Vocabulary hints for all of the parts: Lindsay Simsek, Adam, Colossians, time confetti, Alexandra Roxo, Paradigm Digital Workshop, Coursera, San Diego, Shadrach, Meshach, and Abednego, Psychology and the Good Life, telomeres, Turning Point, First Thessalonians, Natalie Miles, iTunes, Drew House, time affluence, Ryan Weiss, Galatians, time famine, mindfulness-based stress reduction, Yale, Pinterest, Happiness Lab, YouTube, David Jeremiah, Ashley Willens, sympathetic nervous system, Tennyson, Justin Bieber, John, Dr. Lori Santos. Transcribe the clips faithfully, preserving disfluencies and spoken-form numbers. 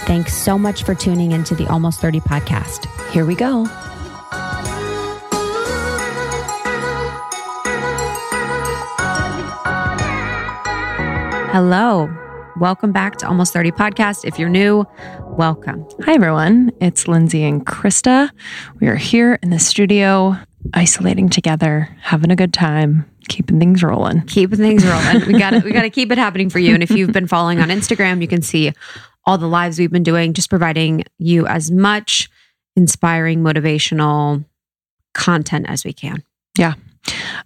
Thanks so much for tuning into the Almost thirty podcast. Here we go. Hello. Welcome back to Almost thirty podcast. If you're new, welcome. Hi, everyone. It's Lindsay and Krista. We are here in the studio, isolating together, having a good time. Keeping things rolling. Keeping things rolling. We got it. We got to keep it happening for you. And if you've been following on Instagram, you can see all the lives we've been doing, just providing you as much inspiring, motivational content as we can. Yeah.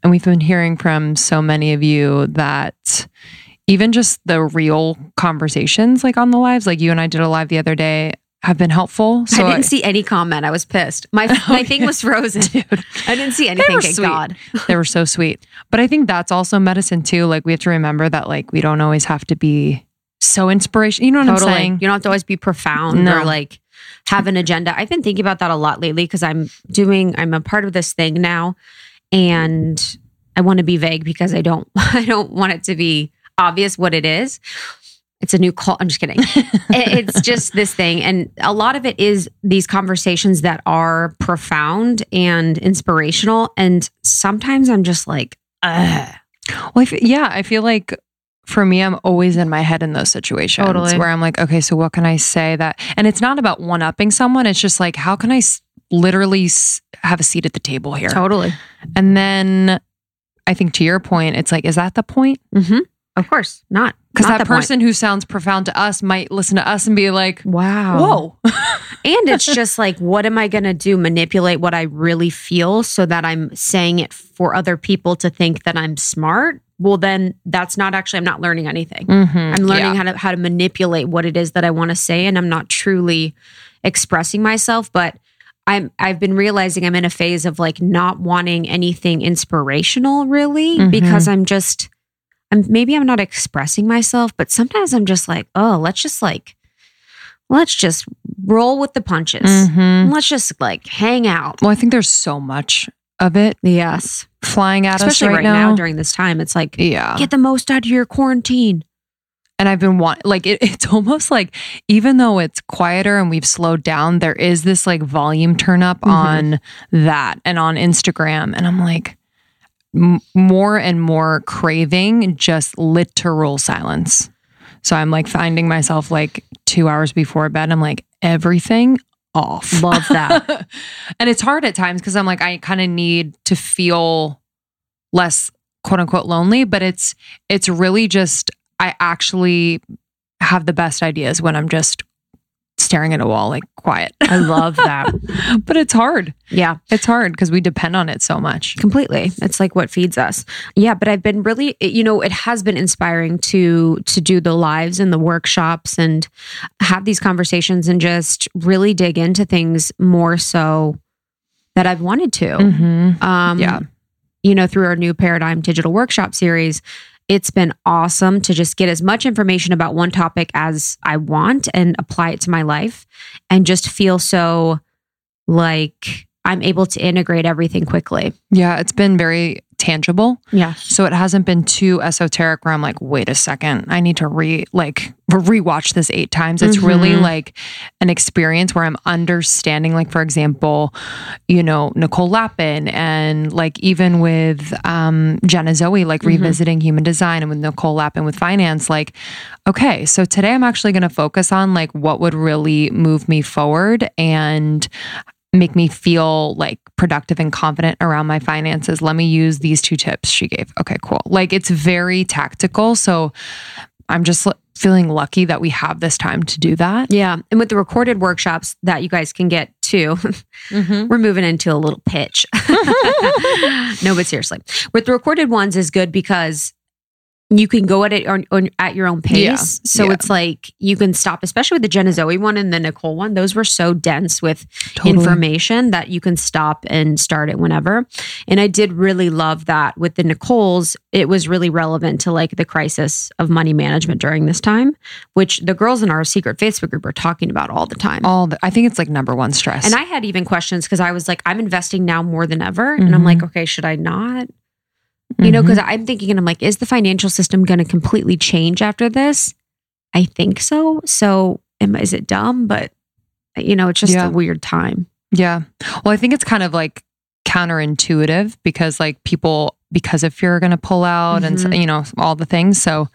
And we've been hearing from so many of you that even just the real conversations like on the lives, like you and I did a live the other day, have been helpful. So I didn't I, see any comment. I was pissed. My oh, my thing yeah. was frozen. Dude. I didn't see anything. Thank God. They were so sweet. But I think that's also medicine too. Like we have to remember that like we don't always have to be so inspirational. You know what totally. I'm saying? You don't have to always be profound no. or like have an agenda. I've been thinking about that a lot lately because I'm doing, I'm a part of this thing now and I want to be vague because I don't, I don't want it to be obvious what it is. It's a new call. I'm just kidding. It's just this thing. And a lot of it is these conversations that are profound and inspirational. And sometimes I'm just like, ugh. Well, I f- yeah, I feel like for me, I'm always in my head in those situations totally. Where I'm like, okay, so what can I say that? And it's not about one-upping someone. It's just like, how can I s- literally s- have a seat at the table here? Totally. And then I think to your point, it's like, is that the point? Mm-hmm. Of course not. Because that person point. who sounds profound to us might listen to us and be like, wow, whoa. And it's just like, what am I going to do? Manipulate what I really feel so that I'm saying it for other people to think that I'm smart? Well, then that's not actually, I'm not learning anything. Mm-hmm. I'm learning yeah. how to how to manipulate what it is that I want to say. And I'm not truly expressing myself, but I'm, I've been realizing I'm in a phase of like not wanting anything inspirational really, mm-hmm. because I'm just... I'm, maybe I'm not expressing myself, but sometimes I'm just like, oh, let's just like, let's just roll with the punches. Mm-hmm. Let's just like hang out. Well, I think there's so much of it. Yes. Flying at Especially us right, right now. now during this time. It's like, yeah. get the most out of your quarantine. And I've been want like, it, it's almost like, even though it's quieter and we've slowed down, there is this like volume turn up mm-hmm. on that and on Instagram. And I'm like, more and more craving just literal silence. So I'm like finding myself like two hours before bed, I'm like, everything off. Love that. And it's hard at times because I'm like, I kind of need to feel less quote unquote lonely, but it's, it's really just, I actually have the best ideas when I'm just staring at a wall, like quiet. I love that. But it's hard. Yeah. It's hard because we depend on it so much. Completely. It's like what feeds us. Yeah. But I've been really, you know, it has been inspiring to, to do the lives and the workshops and have these conversations and just really dig into things more so that I've wanted to. Mm-hmm. Um, yeah. You know, through our new Paradigm Digital Workshop series, it's been awesome to just get as much information about one topic as I want and apply it to my life and just feel so like I'm able to integrate everything quickly. Yeah, it's been very tangible. Yeah. So it hasn't been too esoteric where I'm like, wait a second, I need to re like rewatch this eight times. It's mm-hmm. really like an experience where I'm understanding, like for example, you know, Nicole Lappin and like even with um, Jenna Zoe, like mm-hmm. revisiting human design and with Nicole Lappin with finance, like, okay, so today I'm actually going to focus on like what would really move me forward and make me feel like productive and confident around my finances. Let me use these two tips she gave. Okay, cool. Like it's very tactical. So I'm just l- feeling lucky that we have this time to do that. Yeah. And with the recorded workshops that you guys can get two, mm-hmm. we're moving into a little pitch. No, but seriously. With the recorded ones is good because you can go at it on, on, at your own pace. Yeah. So yeah. it's like you can stop, especially with the Jenna Zoe one and the Nicole one. Those were so dense with totally. information that you can stop and start it whenever. And I did really love that with the Nicole's. It was really relevant to like the crisis of money management during this time, which the girls in our secret Facebook group are talking about all the time. All the, I think it's like number one stress. And I had even questions because I was like, I'm investing now more than ever. Mm-hmm. And I'm like, okay, should I not? You know, because I'm thinking and I'm like, is the financial system going to completely change after this? I think so. So am, is it dumb? But, you know, it's just yeah. a weird time. Yeah. Well, I think it's kind of like counterintuitive because like people, because if you're going to pull out mm-hmm. and, you know, all the things. So,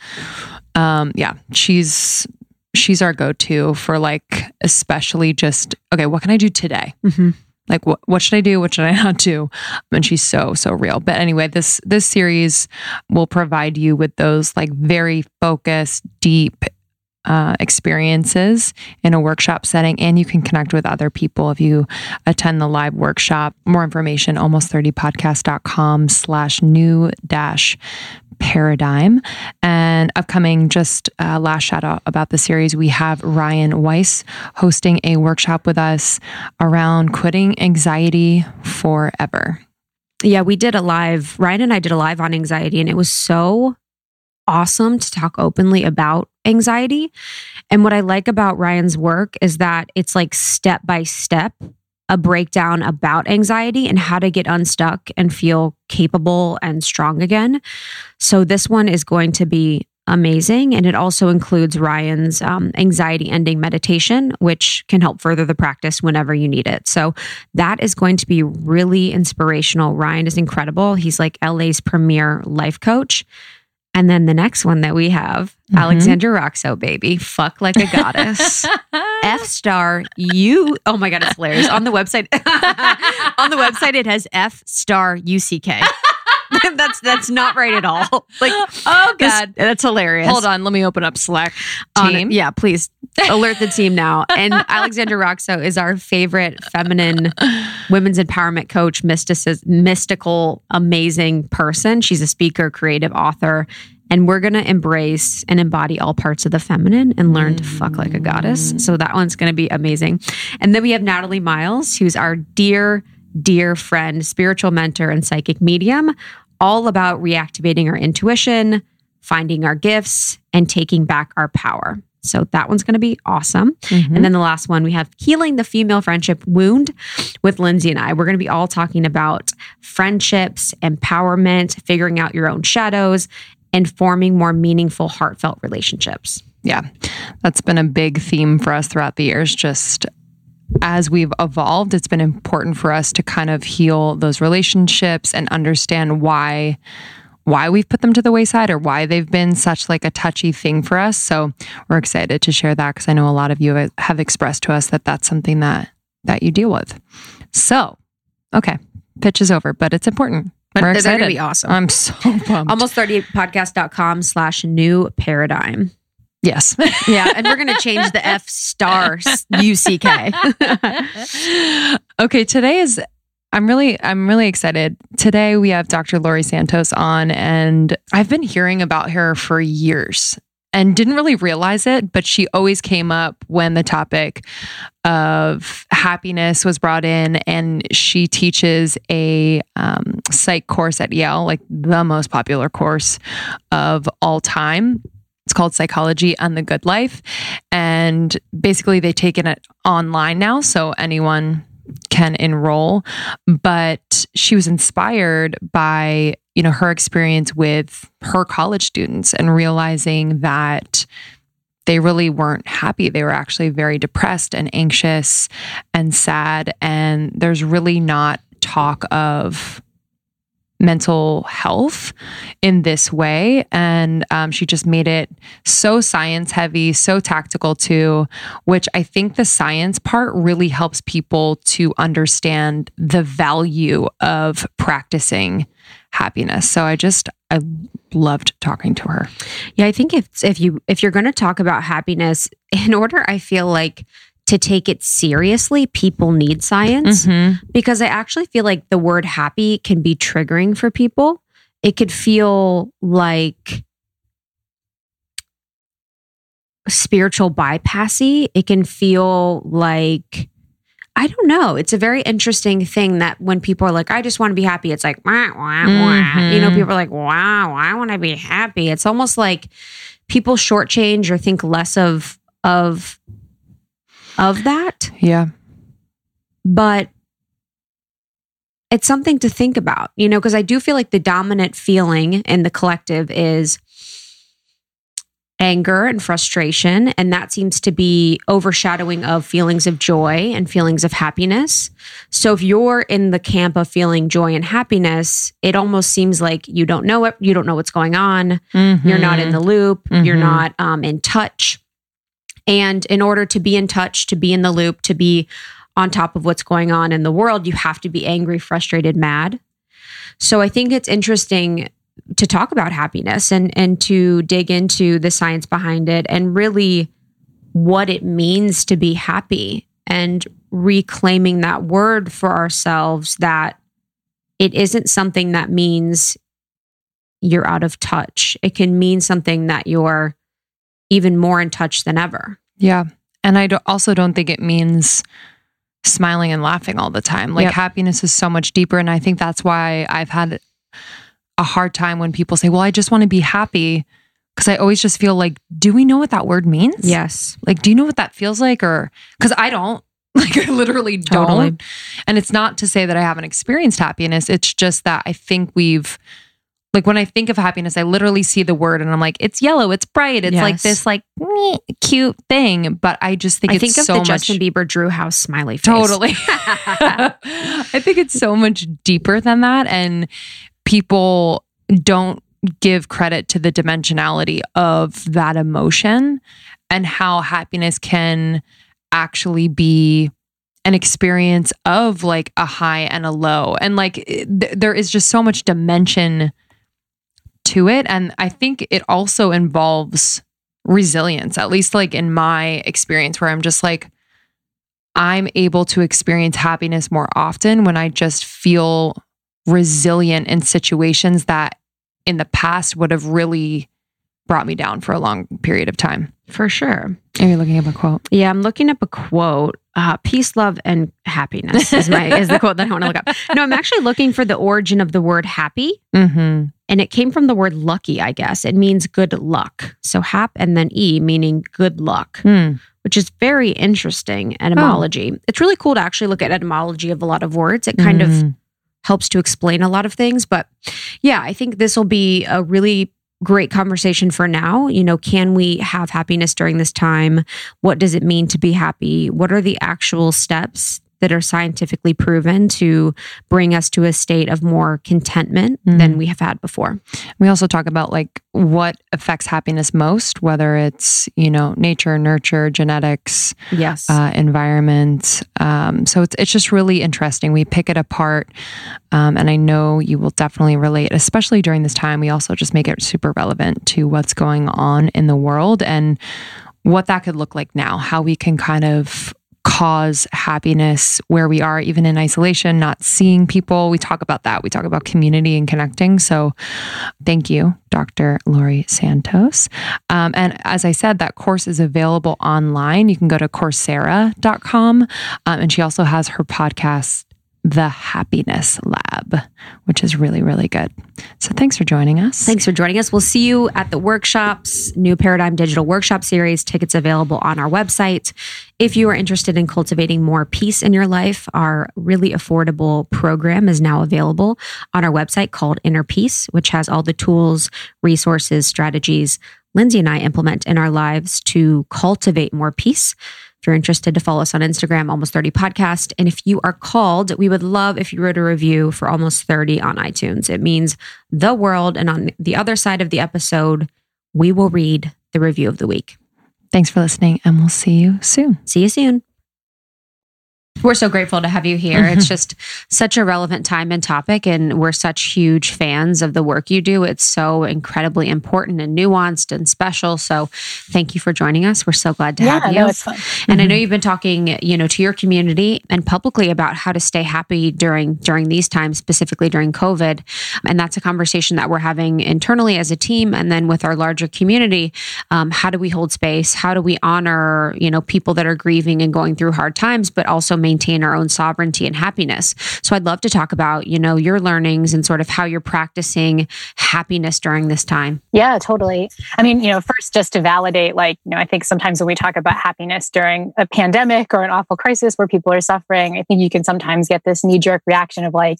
um, yeah, she's, she's our go-to for like, especially just, okay, what can I do today? Mm-hmm. Like, what, what should I do? What should I not do? And she's so, so real. But anyway, this this series will provide you with those like very focused, deep uh, experiences in a workshop setting. And you can connect with other people if you attend the live workshop. More information, almost thirty podcast dot com slash new dash Paradigm. And upcoming, just uh, last shout out about the series, we have Ryan Weiss hosting a workshop with us around quitting anxiety forever. Yeah, we did a live, Ryan and I did a live on anxiety, and it was so awesome to talk openly about anxiety. And what I like about Ryan's work is that it's like step by step, a breakdown about anxiety and how to get unstuck and feel capable and strong again. So this one is going to be amazing. And it also includes Ryan's um, anxiety ending meditation, which can help further the practice whenever you need it. So that is going to be really inspirational. Ryan is incredible. He's like L A's premier life coach. And then the next one that we have, mm-hmm. Alexandra Roxo, baby, fuck like a goddess, F star U. Oh my God, it's hilarious. On the website, on the website, it has F star U C K. that's that's not right at all. Like, oh God, that's hilarious. Hold on, let me open up Slack. Team, yeah, please alert the team now. And Alexandra Roxo is our favorite feminine women's empowerment coach, mysticis- mystical, amazing person. She's a speaker, creative author, and we're gonna embrace and embody all parts of the feminine and learn mm. to fuck like a goddess. So that one's gonna be amazing. And then we have Natalie Miles, who's our dear, dear friend, spiritual mentor, and psychic medium. All about reactivating our intuition, finding our gifts, and taking back our power. So that one's going to be awesome. Mm-hmm. And then the last one, we have Healing the Female Friendship Wound with Lindsay and I. We're going to be all talking about friendships, empowerment, figuring out your own shadows, and forming more meaningful, heartfelt relationships. Yeah, that's been a big theme for us throughout the years, just as we've evolved, it's been important for us to kind of heal those relationships and understand why why we've put them to the wayside or why they've been such like a touchy thing for us. So we're excited to share that because I know a lot of you have expressed to us that that's something that that you deal with. So, okay, pitch is over, but it's important. But we're excited. They're going to be awesome. I'm so pumped. almost thirty podcast dot com slash new paradigm. Yes. Yeah. And we're going to change the F star U C K. Okay. Today is, I'm really, I'm really excited. Today we have Doctor Lori Santos on, and I've been hearing about her for years and didn't really realize it, but she always came up when the topic of happiness was brought in, and she teaches a um, psych course at Yale, like the most popular course of all time. It's called Psychology and the Good Life. And basically they take it online now, so anyone can enroll. But she was inspired by, you know, her experience with her college students and realizing that they really weren't happy. They were actually very depressed and anxious and sad. And there's really not talk of mental health in this way. And um, she just made it so science heavy, so tactical too, which I think the science part really helps people to understand the value of practicing happiness. So I just, I loved talking to her. Yeah, I think if, if you, if you're going to talk about happiness, in order, I feel like to take it seriously, people need science, mm-hmm. because I actually feel like the word happy can be triggering for people. It could feel like spiritual bypassy. It can feel like, I don't know. It's a very interesting thing that when people are like, I just want to be happy. It's like, wah, wah, mm-hmm. wah. You know, people are like, wow, I want to be happy. It's almost like people shortchange or think less of, of, of that. Yeah. But it's something to think about, you know, because I do feel like the dominant feeling in the collective is anger and frustration. And that seems to be overshadowing of feelings of joy and feelings of happiness. So if you're in the camp of feeling joy and happiness, it almost seems like you don't know it. You don't know what's going on. Mm-hmm. You're not in the loop. Mm-hmm. You're not um, in touch. And in order to be in touch, to be in the loop, to be on top of what's going on in the world, you have to be angry, frustrated, mad. So I think it's interesting to talk about happiness and, and to dig into the science behind it and really what it means to be happy and reclaiming that word for ourselves, that it isn't something that means you're out of touch. It can mean something that you're even more in touch than ever. Yeah. And I do, also don't think it means smiling and laughing all the time. Like, yep. Happiness is so much deeper. And I think that's why I've had a hard time when people say, well, I just want to be happy. Because I always just feel like, do we know what that word means? Yes. Like, do you know what that feels like? Or, because I don't. Like, I literally don't. Totally. And it's not to say that I haven't experienced happiness. It's just that I think we've... Like, when I think of happiness, I literally see the word and I'm like, it's yellow, it's bright, it's yes. like this like meh, cute thing. But I just think I it's think of so the much... Justin Bieber, Drew House smiley face. Totally. I think it's so much deeper than that. And people don't give credit to the dimensionality of that emotion and how happiness can actually be an experience of like a high and a low. And like, th- there is just so much dimension to it. And I think it also involves resilience, at least like in my experience, where I'm just like, I'm able to experience happiness more often when I just feel resilient in situations that in the past would have really brought me down for a long period of time. For sure. Are you looking up a quote? Yeah, I'm looking up a quote. Uh, peace, love, and happiness is my is the quote that I want to look up. No, I'm actually looking for the origin of the word happy. Mm-hmm. And it came from the word lucky, I guess. It means good luck. So hap and then e, meaning good luck, mm. which is very interesting etymology. Oh. It's really cool to actually look at etymology of a lot of words. It kind mm. of helps to explain a lot of things. But yeah, I think this will be a really great conversation for now. You know, can we have happiness during this time? What does it mean to be happy? What are the actual steps that are scientifically proven to bring us to a state of more contentment mm-hmm. than we have had before? We also talk about like what affects happiness most, whether it's, you know, nature, nurture, genetics, yes, uh, environment. Um, so it's, it's just really interesting. We pick it apart. Um, and I know you will definitely relate, especially during this time. We also just make it super relevant to what's going on in the world and what that could look like now, how we can kind of cause happiness where we are, even in isolation, not seeing people. We talk about that. We talk about community and connecting. So thank you, Doctor Lori Santos. Um, and as I said, that course is available online. You can go to Coursera dot com. Um, and she also has her podcast, The Happiness Lab, which is really, really good. So thanks for joining us. Thanks for joining us. We'll see you at the workshops, new Paradigm Digital Workshop Series. Tickets available on our website. If you are interested in cultivating more peace in your life, our really affordable program is now available on our website called Inner Peace, which has all the tools, resources, strategies Lindsay and I implement in our lives to cultivate more peace. If you're interested, to follow us on Instagram, Almost thirty Podcast. And if you are called, we would love if you wrote a review for Almost thirty on iTunes. It means the world. And on the other side of the episode, we will read the review of the week. Thanks for listening, and we'll see you soon. See you soon. We're so grateful to have you here. Mm-hmm. It's just such a relevant time and topic, and we're such huge fans of the work you do. It's so incredibly important and nuanced and special. So thank you for joining us. We're so glad to yeah, have you. No, it's fun. And mm-hmm. I know you've been talking, you know, to your community and publicly about how to stay happy during during these times, specifically during COVID. And that's a conversation that we're having internally as a team, and then with our larger community. Um, how do we hold space? How do we honor, you know, people that are grieving and going through hard times, but also maintain our own sovereignty and happiness? So I'd love to talk about, you know, your learnings and sort of how you're practicing happiness during this time. Yeah, totally. I mean, you know, first just to validate, like, you know, I think sometimes when we talk about happiness during a pandemic or an awful crisis where people are suffering, I think you can sometimes get this knee-jerk reaction of like,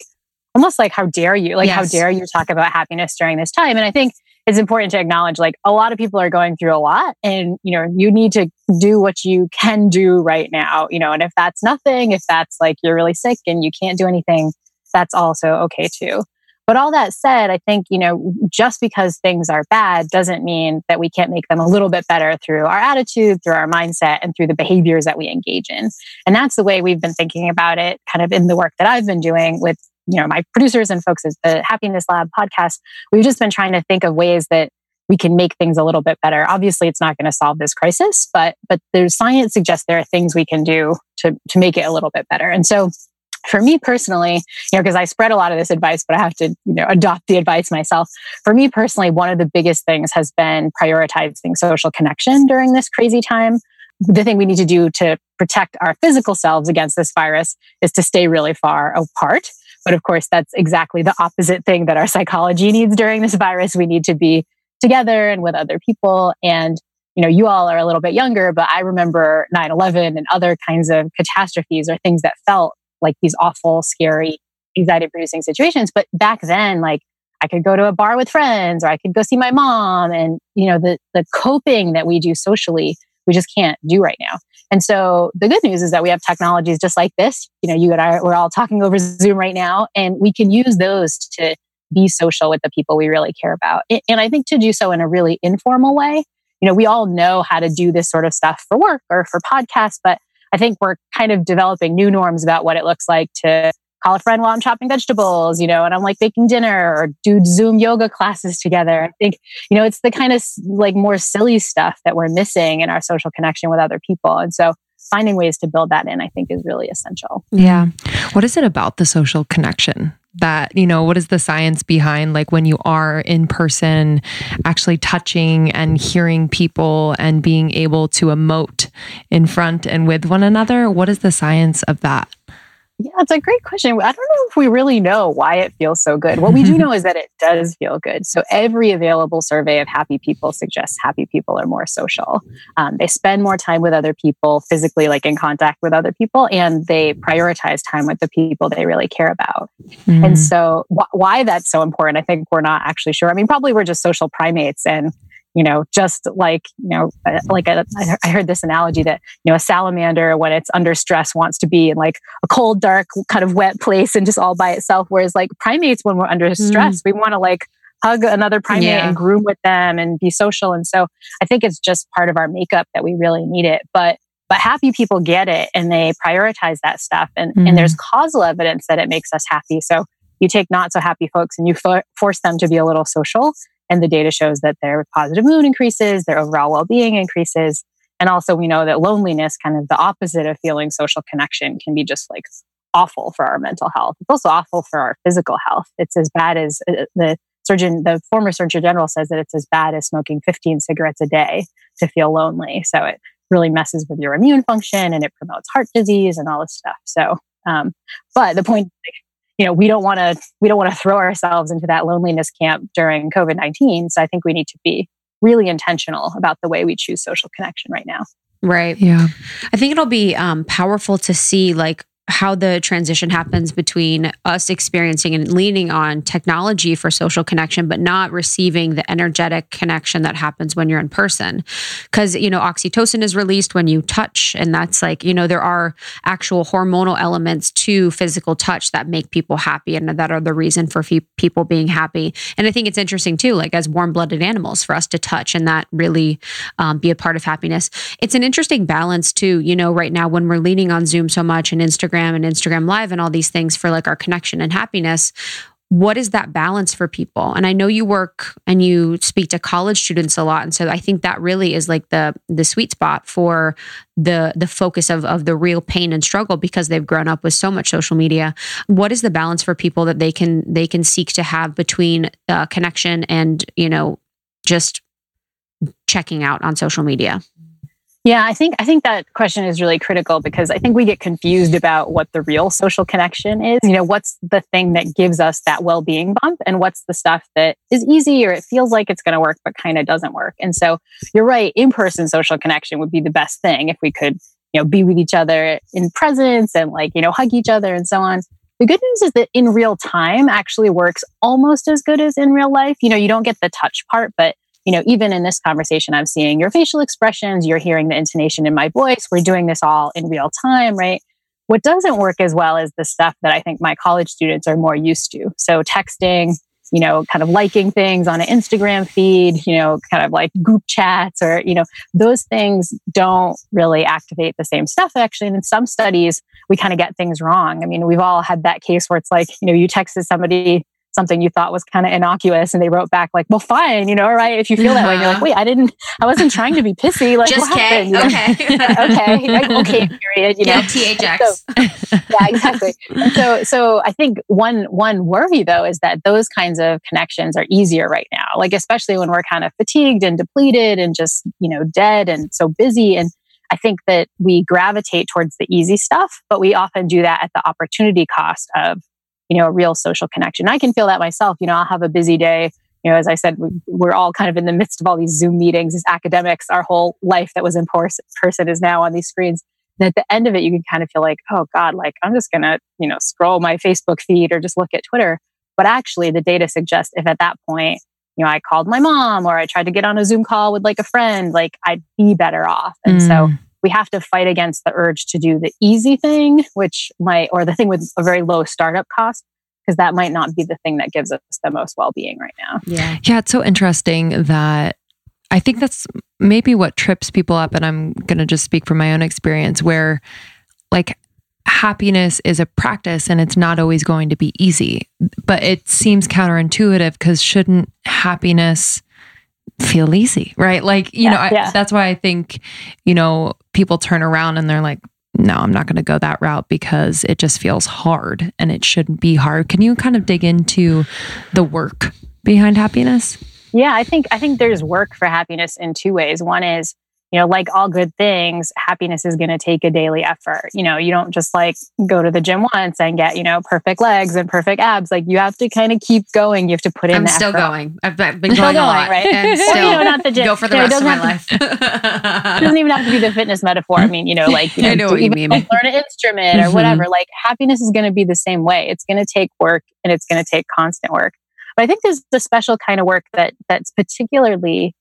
almost like, how dare you? Like, yes. How dare you talk about happiness during this time? And I think it's important to acknowledge, like, a lot of people are going through a lot, and, you know, you need to do what you can do right now, you know, and if that's nothing, if that's like, you're really sick and you can't do anything, that's also okay too. But all that said, I think, you know, just because things are bad doesn't mean that we can't make them a little bit better through our attitude, through our mindset, and through the behaviors that we engage in. And that's the way we've been thinking about it kind of in the work that I've been doing with, you know, my producers and folks at the Happiness Lab podcast. We've just been trying to think of ways that we can make things a little bit better. Obviously, it's not going to solve this crisis, but but there's science suggests there are things we can do to to make it a little bit better. And so, for me personally, you know, because I spread a lot of this advice, but I have to, you know, adopt the advice myself. For me personally, one of the biggest things has been prioritizing social connection during this crazy time. The thing we need to do to protect our physical selves against this virus is to stay really far apart. But of course, that's exactly the opposite thing that our psychology needs during this virus. We need to be together and with other people. And, you know, you all are a little bit younger, but I remember nine eleven and other kinds of catastrophes or things that felt like these awful, scary, anxiety-producing situations. But back then, like, I could go to a bar with friends, or I could go see my mom. And, you know, the the coping that we do socially, we just can't do right now. And so the good news is that we have technologies just like this. You know, you and I, we're all talking over Zoom right now, and we can use those to be social with the people we really care about. And I think to do so in a really informal way. You know, we all know how to do this sort of stuff for work or for podcasts, but I think we're kind of developing new norms about what it looks like to call a friend while I'm chopping vegetables, you know, and I'm like baking dinner, or do Zoom yoga classes together. I think, you know, it's the kind of like more silly stuff that we're missing in our social connection with other people. And so finding ways to build that in, I think, is really essential. Yeah. What is it about the social connection that, you know, what is the science behind, like, when you are in person, actually touching and hearing people and being able to emote in front and with one another? What is the science of that? Yeah, it's a great question. I don't know if we really know why it feels so good. What we do know is that it does feel good. So every available survey of happy people suggests happy people are more social. Um, they spend more time with other people, physically, like in contact with other people, and they prioritize time with the people they really care about. Mm. And so wh- why that's so important, I think we're not actually sure. I mean, probably we're just social primates, and you know, just like, you know, like a, I heard this analogy that, you know, a salamander, when it's under stress, wants to be in like a cold, dark, kind of wet place and just all by itself. Whereas like primates, when we're under stress, mm. we want to like hug another primate yeah. and groom with them and be social. And so I think it's just part of our makeup that we really need it. But but happy people get it, and they prioritize that stuff. And, mm. and there's causal evidence that it makes us happy. So you take not so happy folks and you fo- force them to be a little social. And the data shows that their positive mood increases, their overall well-being increases. And also we know that loneliness, kind of the opposite of feeling social connection, can be just like awful for our mental health. It's also awful for our physical health. It's as bad as the surgeon, the former Surgeon General says that it's as bad as smoking fifteen cigarettes a day to feel lonely. So it really messes with your immune function, and it promotes heart disease and all this stuff. So, um, but the point, you know, we don't want to we don't want to throw ourselves into that loneliness camp during COVID nineteen. So I think we need to be really intentional about the way we choose social connection right now. Right. Yeah. I think it'll be um, powerful to see like how the transition happens between us experiencing and leaning on technology for social connection, but not receiving the energetic connection that happens when you're in person. Because, you know, oxytocin is released when you touch. And that's like, you know, there are actual hormonal elements to physical touch that make people happy, and that are the reason for fe- people being happy. And I think it's interesting too, like as warm-blooded animals, for us to touch and that really um, be a part of happiness. It's an interesting balance too, you know, right now when we're leaning on Zoom so much and Instagram Instagram and Instagram Live and all these things for like our connection and happiness. What is that balance for people? And I know you work and you speak to college students a lot. And so I think that really is like the the sweet spot for the the focus of, of the real pain and struggle, because they've grown up with so much social media. What is the balance for people that they can they can seek to have between uh, connection and, you know, just checking out on social media? Yeah, I think I think that question is really critical, because I think we get confused about what the real social connection is. You know, what's the thing that gives us that well-being bump, and what's the stuff that is easy or it feels like it's going to work but kind of doesn't work. And so you're right, in-person social connection would be the best thing if we could, you know, be with each other in presence and like, you know, hug each other and so on. The good news is that in real time actually works almost as good as in real life. You know, you don't get the touch part, but you know, even in this conversation, I'm seeing your facial expressions, you're hearing the intonation in my voice. We're doing this all in real time, right? What doesn't work as well is the stuff that I think my college students are more used to. So texting, you know, kind of liking things on an Instagram feed, you know, kind of like group chats or, you know, those things don't really activate the same stuff actually. And in some studies, we kind of get things wrong. I mean, we've all had that case where it's like, you know, you texted somebody something you thought was kind of innocuous and they wrote back like, well, fine, you know, right? If you feel that uh-huh. way, you're like, wait, I didn't, I wasn't trying to be pissy. Like, just what K. happened? Okay. okay. Like, okay, period. You know? T H X. So, yeah, exactly. And so, so I think one, one worry though, is that those kinds of connections are easier right now. Like, especially when we're kind of fatigued and depleted and just, you know, dead and so busy. And I think that we gravitate towards the easy stuff, but we often do that at the opportunity cost of, you know, a real social connection. I can feel that myself. You know, I'll have a busy day. You know, as I said, we, we're all kind of in the midst of all these Zoom meetings as academics. Our whole life that was in person is now on these screens. And at the end of it, you can kind of feel like, oh God, like I'm just going to, you know, scroll my Facebook feed or just look at Twitter. But actually the data suggests if at that point, you know, I called my mom or I tried to get on a Zoom call with like a friend, like I'd be better off. And mm. so we have to fight against the urge to do the easy thing, which might, or the thing with a very low startup cost, because that might not be the thing that gives us the most well-being right now. Yeah. Yeah. It's so interesting that I think that's maybe what trips people up. And I'm going to just speak from my own experience where like happiness is a practice and it's not always going to be easy, but it seems counterintuitive because shouldn't happiness feel easy, right? Like, you yeah, know, I, yeah. that's why I think, you know, people turn around and they're like, no, I'm not going to go that route because it just feels hard and it shouldn't be hard. Can you kind of dig into the work behind happiness? Yeah, I think, I think there's work for happiness in two ways. One is, you know, like all good things, happiness is going to take a daily effort. You know, you don't just like go to the gym once and get, you know, perfect legs and perfect abs. Like you have to kind of keep going. You have to put in I'm the effort. I'm still going. I've been going, going a lot. Right? And still well, you know, not the gym. Go for the yeah, rest of my life. To, it doesn't even have to be the fitness metaphor. I mean, you know, like you know, I know what you mean. Learn an instrument or mm-hmm. whatever. Like happiness is going to be the same way. It's going to take work and it's going to take constant work. But I think there's the special kind of work that that's particularly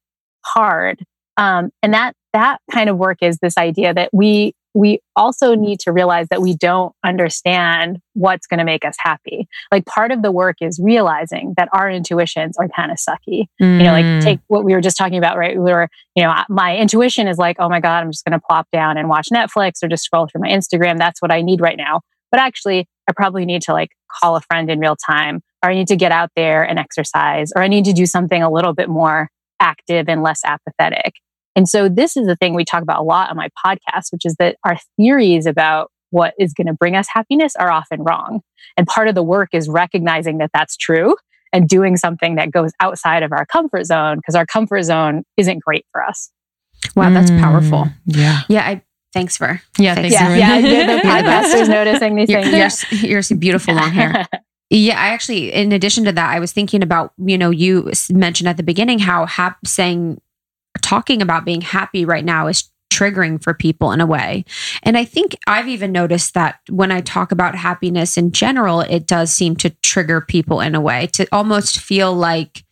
hard. Um, and that that kind of work is this idea that we we also need to realize that we don't understand what's going to make us happy. Like part of the work is realizing that our intuitions are kind of sucky. Mm. You know, like take what we were just talking about, right? We were, you know, my intuition is like, oh my God, I'm just going to plop down and watch Netflix or just scroll through my Instagram. That's what I need right now. But actually, I probably need to like call a friend in real time, or I need to get out there and exercise, or I need to do something a little bit more active and less apathetic. And so this is the thing we talk about a lot on my podcast, which is that our theories about what is going to bring us happiness are often wrong. And part of the work is recognizing that that's true and doing something that goes outside of our comfort zone, because our comfort zone isn't great for us. Wow, that's mm, powerful. Yeah. Yeah. I, thanks for. Yeah. Thanks yeah. For yeah, yeah. The podcasters noticing these you're, things. You're, yeah. You're some beautiful long hair. Yeah, I actually, in addition to that, I was thinking about, you know, you mentioned at the beginning how hap- saying, talking about being happy right now is triggering for people in a way. And I think I've even noticed that when I talk about happiness in general, it does seem to trigger people in a way to almost feel like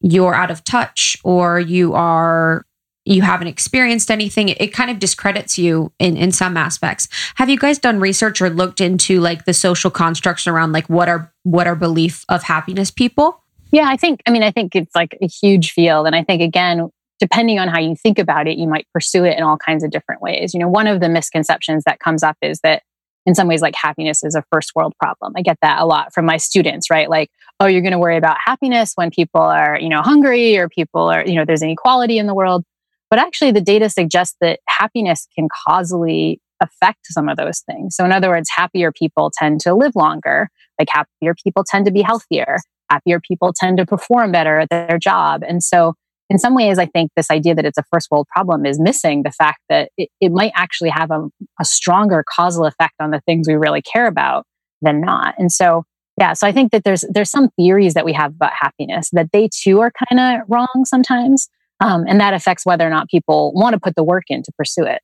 you're out of touch or you are... you haven't experienced anything. It kind of discredits you in, in some aspects. Have you guys done research or looked into like the social constructs around like what are, what are belief of happiness people? Yeah, I think, I mean, I think it's like a huge field. And I think again, depending on how you think about it, you might pursue it in all kinds of different ways. You know, one of the misconceptions that comes up is that in some ways, like, happiness is a first world problem. I get that a lot from my students, right? Like, oh, you're going to worry about happiness when people are, you know, hungry, or people are, you know, there's inequality in the world. But actually, the data suggests that happiness can causally affect some of those things. So in other words, happier people tend to live longer, like happier people tend to be healthier, happier people tend to perform better at their job. And so in some ways, I think this idea that it's a first world problem is missing the fact that it, it might actually have a, a stronger causal effect on the things we really care about than not. And so, yeah, so I think that there's there's some theories that we have about happiness that they too are kind of wrong sometimes. Um, and that affects whether or not people want to put the work in to pursue it.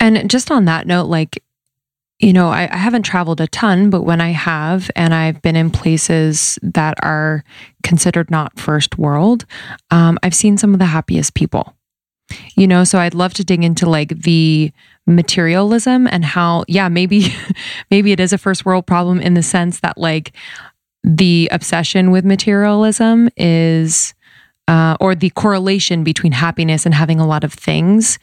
And just on that note, like, you know, I, I haven't traveled a ton, but when I have, and I've been in places that are considered not first world, um, I've seen some of the happiest people, you know, so I'd love to dig into like the materialism and how, yeah, maybe, maybe it is a first world problem in the sense that like the obsession with materialism is, uh, or the correlation between happiness and having a lot of things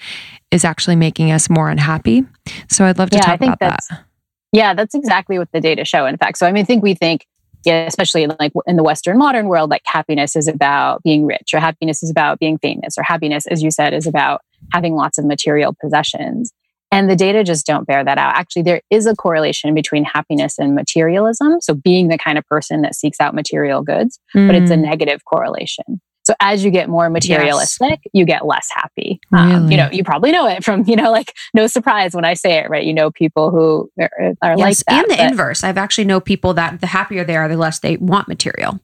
is actually making us more unhappy. So I'd love to yeah, talk I think about that's, that. Yeah, that's exactly what the data show, in fact. So I mean, I think we think, yeah, especially in like in the Western modern world, like happiness is about being rich, or happiness is about being famous, or happiness, as you said, is about having lots of material possessions. And the data just don't bear that out. Actually, there is a correlation between happiness and materialism. So being the kind of person that seeks out material goods, mm. but it's a negative correlation. So as you get more materialistic, yes. you get less happy. Um, really? You know, you probably know it from, you know, like, no surprise when I say it, right? You know, people who are, are yes, like that. And the but, inverse. I've actually know people that the happier they are, the less they want material.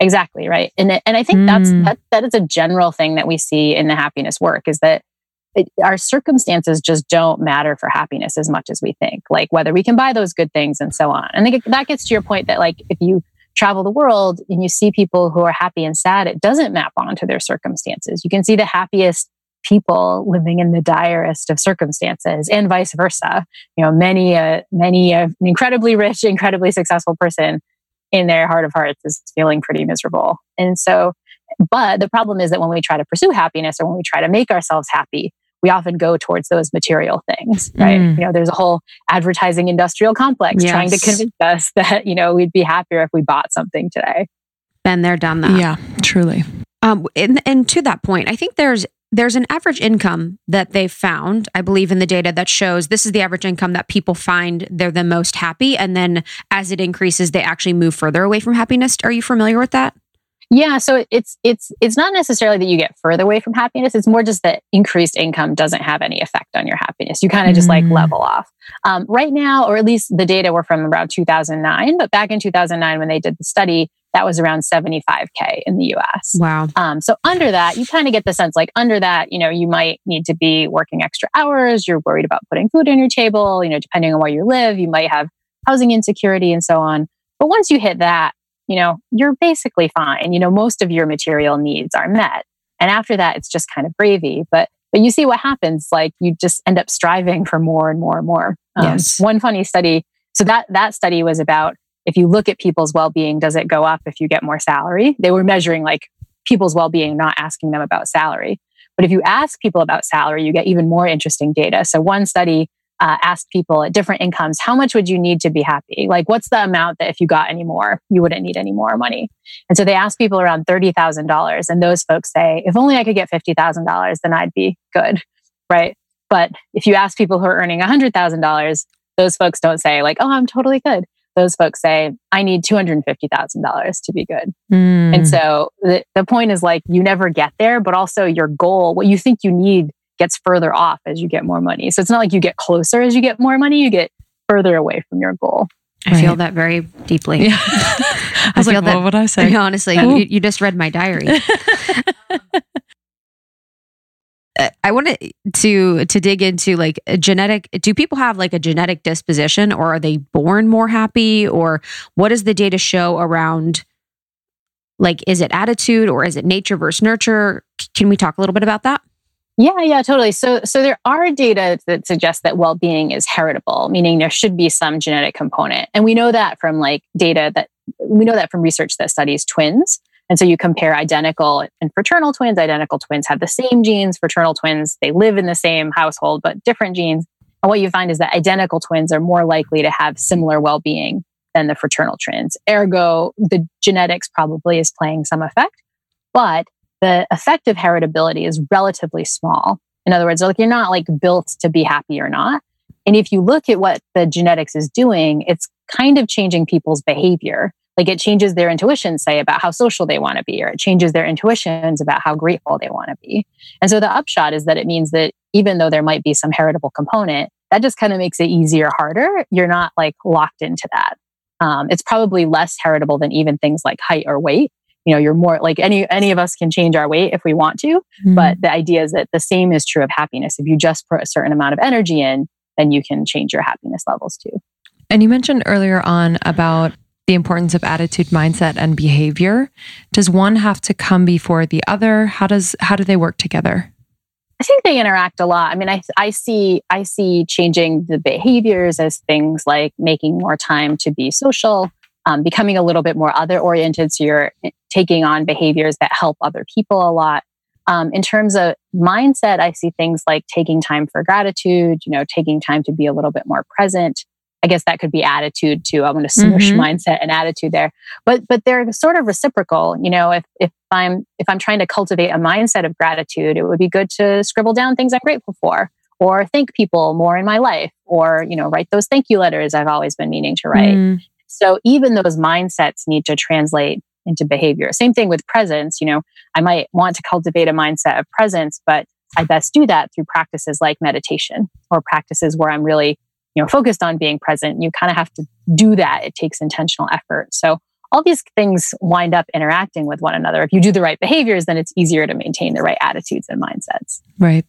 Exactly, right. And and I think mm. that's that that is a general thing that we see in the happiness work, is that it, our circumstances just don't matter for happiness as much as we think. Like, whether we can buy those good things and so on. And that gets to your point that, like, if you travel the world and you see people who are happy and sad, it doesn't map onto their circumstances. You can see the happiest people living in the direst of circumstances, and vice versa. You know, many, a, many, a, an incredibly rich, incredibly successful person in their heart of hearts is feeling pretty miserable. And so, but the problem is that when we try to pursue happiness, or when we try to make ourselves happy, we often go towards those material things, right? Mm. You know, there's a whole advertising industrial complex yes. trying to convince us that, you know, we'd be happier if we bought something today. Been there, done that. Yeah, truly. Um, and, and to that point, I think there's there's an average income that they found, I believe, in the data that shows this is the average income that people find they're the most happy, and then as it increases, they actually move further away from happiness. Are you familiar with that? Yeah, so it's it's it's not necessarily that you get further away from happiness. It's more just that increased income doesn't have any effect on your happiness. You kind of mm. just like level off. Um, right now, or at least the data were from around two thousand nine, but back in two thousand nine when they did the study, that was around seventy-five K in the U S. Wow. Um, so under that, you kind of get the sense like under that, you know, you might need to be working extra hours. You're worried about putting food on your table. You know, depending on where you live, you might have housing insecurity and so on. But once you hit that, you know, you're basically fine. You know, most of your material needs are met. And after that, it's just kind of gravy. But but you see what happens, like you just end up striving for more and more and more. Um, yes. One funny study, so that that study was about, if you look at people's well-being, does it go up if you get more salary? They were measuring like people's well-being, not asking them about salary. But if you ask people about salary, you get even more interesting data. So one study Uh, asked people at different incomes, how much would you need to be happy? Like, what's the amount that if you got any more, you wouldn't need any more money? And so they asked people around thirty thousand dollars. And those folks say, if only I could get fifty thousand dollars, then I'd be good, right? But if you ask people who are earning one hundred thousand dollars, those folks don't say like, oh, I'm totally good. Those folks say, I need two hundred fifty thousand dollars to be good. Mm. And so the, the point is like, you never get there, but also your goal, what you think you need gets further off as you get more money. So it's not like you get closer as you get more money, you get further away from your goal. I right. feel that very deeply. Yeah. I, I was feel like, that, what would I say? Honestly, oh. you, you just read my diary. I wanted to to dig into like a genetic, do people have like a genetic disposition, or are they born more happy, or what does the data show around, like, is it attitude or is it nature versus nurture? Can we talk a little bit about that? Yeah, yeah, totally. So so there are data that suggest that well-being is heritable, meaning there should be some genetic component. And we know that from like data that we know that from research that studies twins. And so you compare identical and fraternal twins. Identical twins have the same genes. Fraternal twins, they live in the same household, but different genes. And what you find is that identical twins are more likely to have similar well-being than the fraternal twins. Ergo, the genetics probably is playing some effect, but the effect of heritability is relatively small. In other words, like you're not like built to be happy or not. And if you look at what the genetics is doing, it's kind of changing people's behavior. Like it changes their intuition, say, about how social they want to be, or it changes their intuitions about how grateful they want to be. And so the upshot is that it means that even though there might be some heritable component, that just kind of makes it easier, harder. You're not like locked into that. Um, it's probably less heritable than even things like height or weight. You know, you're more like any any of us can change our weight if we want to. Mm. But the idea is that the same is true of happiness. If you just put a certain amount of energy in, then you can change your happiness levels too. And you mentioned earlier on about the importance of attitude, mindset, and behavior. Does one have to come before the other? How does how do they work together? I think they interact a lot. I mean, I I see I see changing the behaviors as things like making more time to be social, um, becoming a little bit more other oriented. So you're taking on behaviors that help other people a lot. Um, in terms of mindset, I see things like taking time for gratitude. You know, taking time to be a little bit more present. I guess that could be attitude too. I'm going to smoosh mm-hmm. mindset and attitude there, but but they're sort of reciprocal. You know, if if I'm if I'm trying to cultivate a mindset of gratitude, it would be good to scribble down things I'm grateful for, or thank people more in my life, or you know, write those thank you letters I've always been meaning to write. Mm. So even those mindsets need to translate into behavior. Same thing with presence. You know, I might want to cultivate a mindset of presence, but I best do that through practices like meditation or practices where I'm really you know, focused on being present. You kind of have to do that. It takes intentional effort. So all these things wind up interacting with one another. If you do the right behaviors, then it's easier to maintain the right attitudes and mindsets. Right.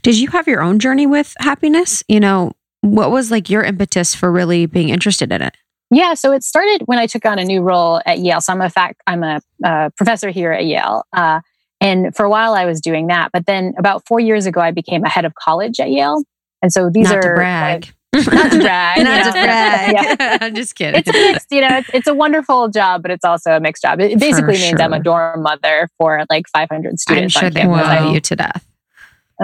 Did you have your own journey with happiness? You know, what was like your impetus for really being interested in it? Yeah. So it started when I took on a new role at Yale. So I'm a fact, I'm a uh, professor here at Yale. Uh, and for a while I was doing that, but then about four years ago, I became a head of college at Yale. And so these Not are... to brag. Like, Not to brag. Not to brag. Yeah. I'm just kidding. It's mixed, you know, it's, it's a wonderful job, but it's also a mixed job. It basically for means sure. I'm a dorm mother for like five hundred students. I'm sure on they love you to death.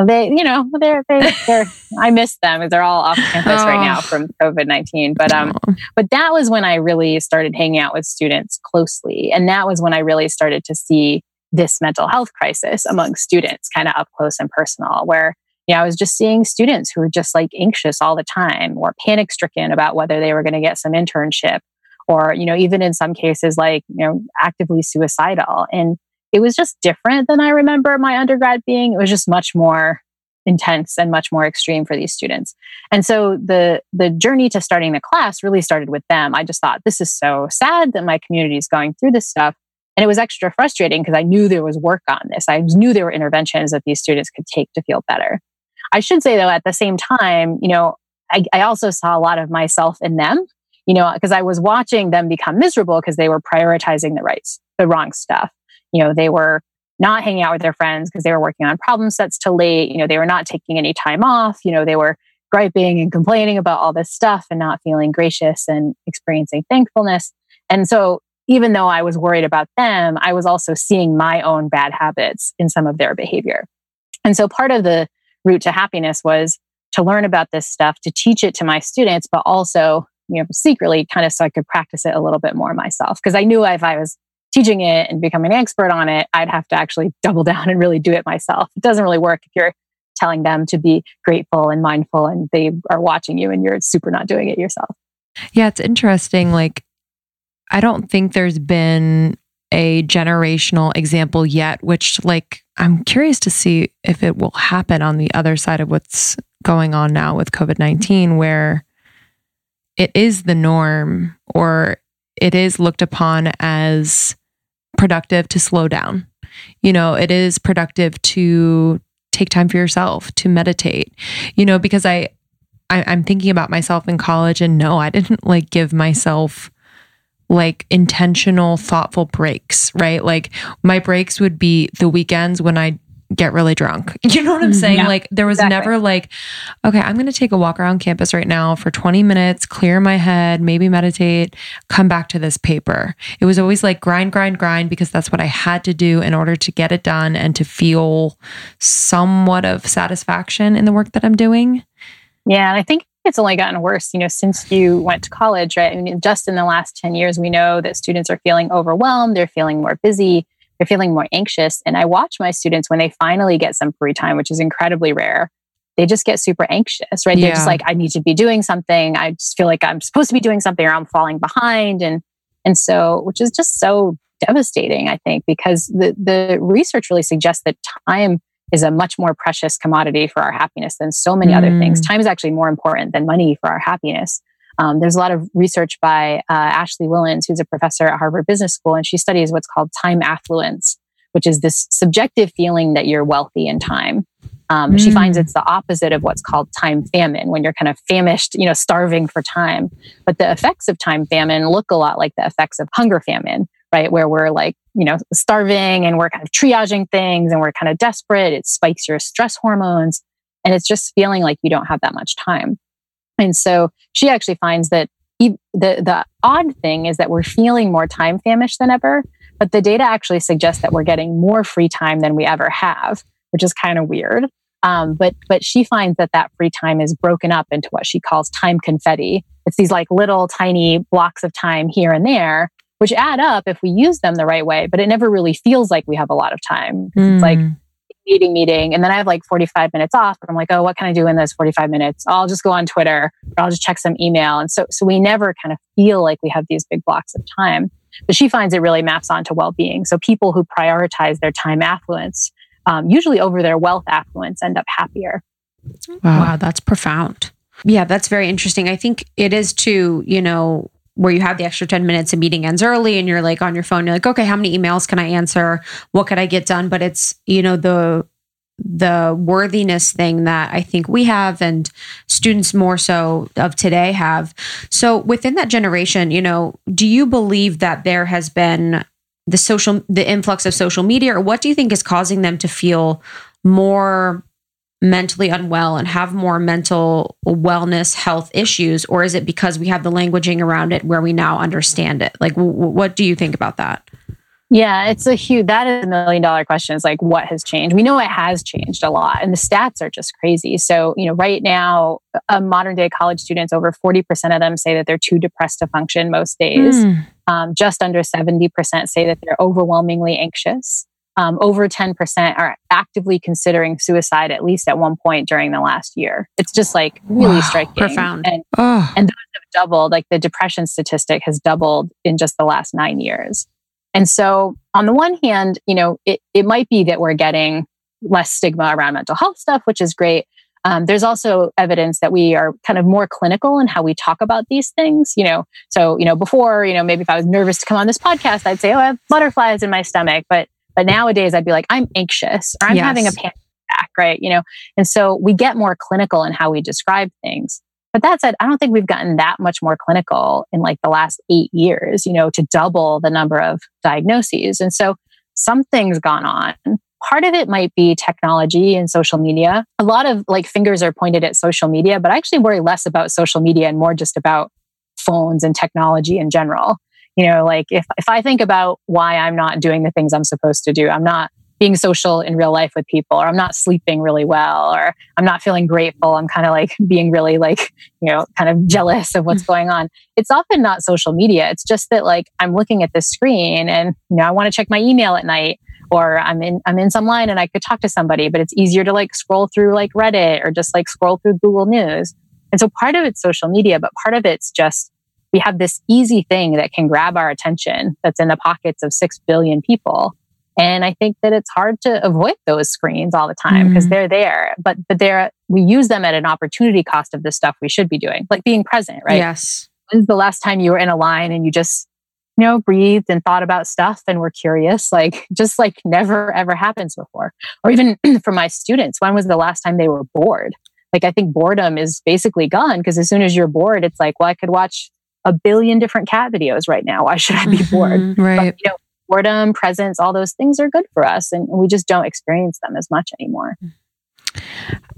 They, you know, they're, they, they're, I miss them. They're all off campus oh. right now from COVID nineteen. But, um, oh. but that was when I really started hanging out with students closely. And that was when I really started to see this mental health crisis among students kind of up close and personal, where Yeah, I was just seeing students who were just like anxious all the time or panic stricken about whether they were going to get some internship or, you know, even in some cases, like, you know, actively suicidal. And it was just different than I remember my undergrad being. It was just much more intense and much more extreme for these students. And so the the journey to starting the class really started with them. I just thought, this is so sad that my community is going through this stuff. And it was extra frustrating because I knew there was work on this. I knew there were interventions that these students could take to feel better. I should say though, at the same time, you know, I, I also saw a lot of myself in them, you know, because I was watching them become miserable because they were prioritizing the right, the wrong stuff. You know, they were not hanging out with their friends because they were working on problem sets till late. You know, they were not taking any time off. You know, they were griping and complaining about all this stuff and not feeling gracious and experiencing thankfulness. And so even though I was worried about them, I was also seeing my own bad habits in some of their behavior. And so part of the route to happiness was to learn about this stuff, to teach it to my students, but also, you know, secretly kind of so I could practice it a little bit more myself. Because I knew if I was teaching it and becoming an expert on it, I'd have to actually double down and really do it myself. It doesn't really work if you're telling them to be grateful and mindful and they are watching you and you're super not doing it yourself. Yeah, it's interesting. Like, I don't think there's been a generational example yet, which like, I'm curious to see if it will happen on the other side of what's going on now with COVID nineteen, where it is the norm or it is looked upon as productive to slow down. You know, it is productive to take time for yourself, to meditate, you know, because I, I I'm thinking about myself in college and no, I didn't like give myself like intentional, thoughtful breaks, right? Like my breaks would be the weekends when I get really drunk. You know what I'm saying? Yeah, like there was exactly. never like, okay, I'm going to take a walk around campus right now for twenty minutes, clear my head, maybe meditate, come back to this paper. It was always like grind, grind, grind, because that's what I had to do in order to get it done and to feel somewhat of satisfaction in the work that I'm doing. Yeah, and I think it's only gotten worse, you know, since you went to college, right? I mean, just in the last ten years, we know that students are feeling overwhelmed, they're feeling more busy, they're feeling more anxious. And I watch my students when they finally get some free time, which is incredibly rare. They just get super anxious, right? Yeah. They're just like, I need to be doing something. I just feel like I'm supposed to be doing something or I'm falling behind. And and so, which is just so devastating, I think, because the, the research really suggests that time is a much more precious commodity for our happiness than so many mm. other things. Time is actually more important than money for our happiness. Um, there's a lot of research by uh, Ashley Willens, who's a professor at Harvard Business School, and she studies what's called time affluence, which is this subjective feeling that you're wealthy in time. Um, mm. She finds it's the opposite of what's called time famine, when you're kind of famished, you know, starving for time. But the effects of time famine look a lot like the effects of hunger famine, right? Where we're like, you know, starving and we're kind of triaging things and we're kind of desperate. It spikes your stress hormones and it's just feeling like you don't have that much time. And so she actually finds that e- the the odd thing is that we're feeling more time famished than ever, but the data actually suggests that we're getting more free time than we ever have, which is kind of weird. Um, but but she finds that that free time is broken up into what she calls time confetti. It's these like little tiny blocks of time here and there, which add up if we use them the right way, but it never really feels like we have a lot of time. Mm. It's like meeting, meeting, and then I have like forty-five minutes off. And I'm like, oh, what can I do in those forty-five minutes? I'll just go on Twitter, or I'll just check some email. And so, so we never kind of feel like we have these big blocks of time. But she finds it really maps onto well-being. So people who prioritize their time affluence, um, usually over their wealth affluence, end up happier. Wow, wow, that's profound. Yeah, that's very interesting. I think it is too, you know, where you have the extra ten minutes and meeting ends early and you're like on your phone, you're like, okay, how many emails can I answer? What could I get done? But it's, you know, the the worthiness thing that I think we have and students more so of today have. So within that generation, you know, do you believe that there has been the social, the influx of social media, or what do you think is causing them to feel more mentally unwell and have more mental wellness health issues? Or is it because we have the languaging around it where we now understand it? Like, w- what do you think about that? Yeah, it's a huge, that is a million dollar question. It's like, what has changed? We know it has changed a lot and the stats are just crazy. So, you know, right now, uh, modern day college students, over forty percent of them say that they're too depressed to function most days. Mm. Um, just under seventy percent say that they're overwhelmingly anxious. Um, over ten percent are actively considering suicide at least at one point during the last year. It's just like really wow, striking. Profound. And, oh. and those have doubled. Like the depression statistic has doubled in just the last nine years. And so on the one hand, you know, it, it might be that we're getting less stigma around mental health stuff, which is great. Um, there's also evidence that we are kind of more clinical in how we talk about these things, you know. So, you know, before, you know, maybe if I was nervous to come on this podcast, I'd say, oh, I have butterflies in my stomach. But But nowadays I'd be like, I'm anxious or I'm yes. having a panic attack, right? You know, and so we get more clinical in how we describe things. But that said, I don't think we've gotten that much more clinical in like the last eight years, you know, to double the number of diagnoses. And so something's gone on. Part of it might be technology and social media. A lot of like fingers are pointed at social media, but I actually worry less about social media and more just about phones and technology in general. You know, like if, if I think about why I'm not doing the things I'm supposed to do, I'm not being social in real life with people, or I'm not sleeping really well, or I'm not feeling grateful. I'm kind of like being really like, you know, kind of jealous of what's mm-hmm. going on. It's often not social media. It's just that like I'm looking at this screen and, you know, I want to check my email at night, or I'm in, I'm in some line and I could talk to somebody, but it's easier to like scroll through like Reddit or just like scroll through Google News. And so part of it's social media, but part of it's just we have this easy thing that can grab our attention that's in the pockets of six billion people. And I think that it's hard to avoid those screens all the time because mm. they're there, but but they're we use them at an opportunity cost of the stuff we should be doing, like being present, right? Yes. When's the last time you were in a line and you just, you know, breathed and thought about stuff and were curious? Like, just like never, ever happens before. Or even for my students, when was the last time they were bored? Like, I think boredom is basically gone because as soon as you're bored, it's like, well, I could watch a billion different cat videos right now. Why should I be bored? Mm-hmm, right. But, you know, boredom, presence, all those things are good for us. And we just don't experience them as much anymore.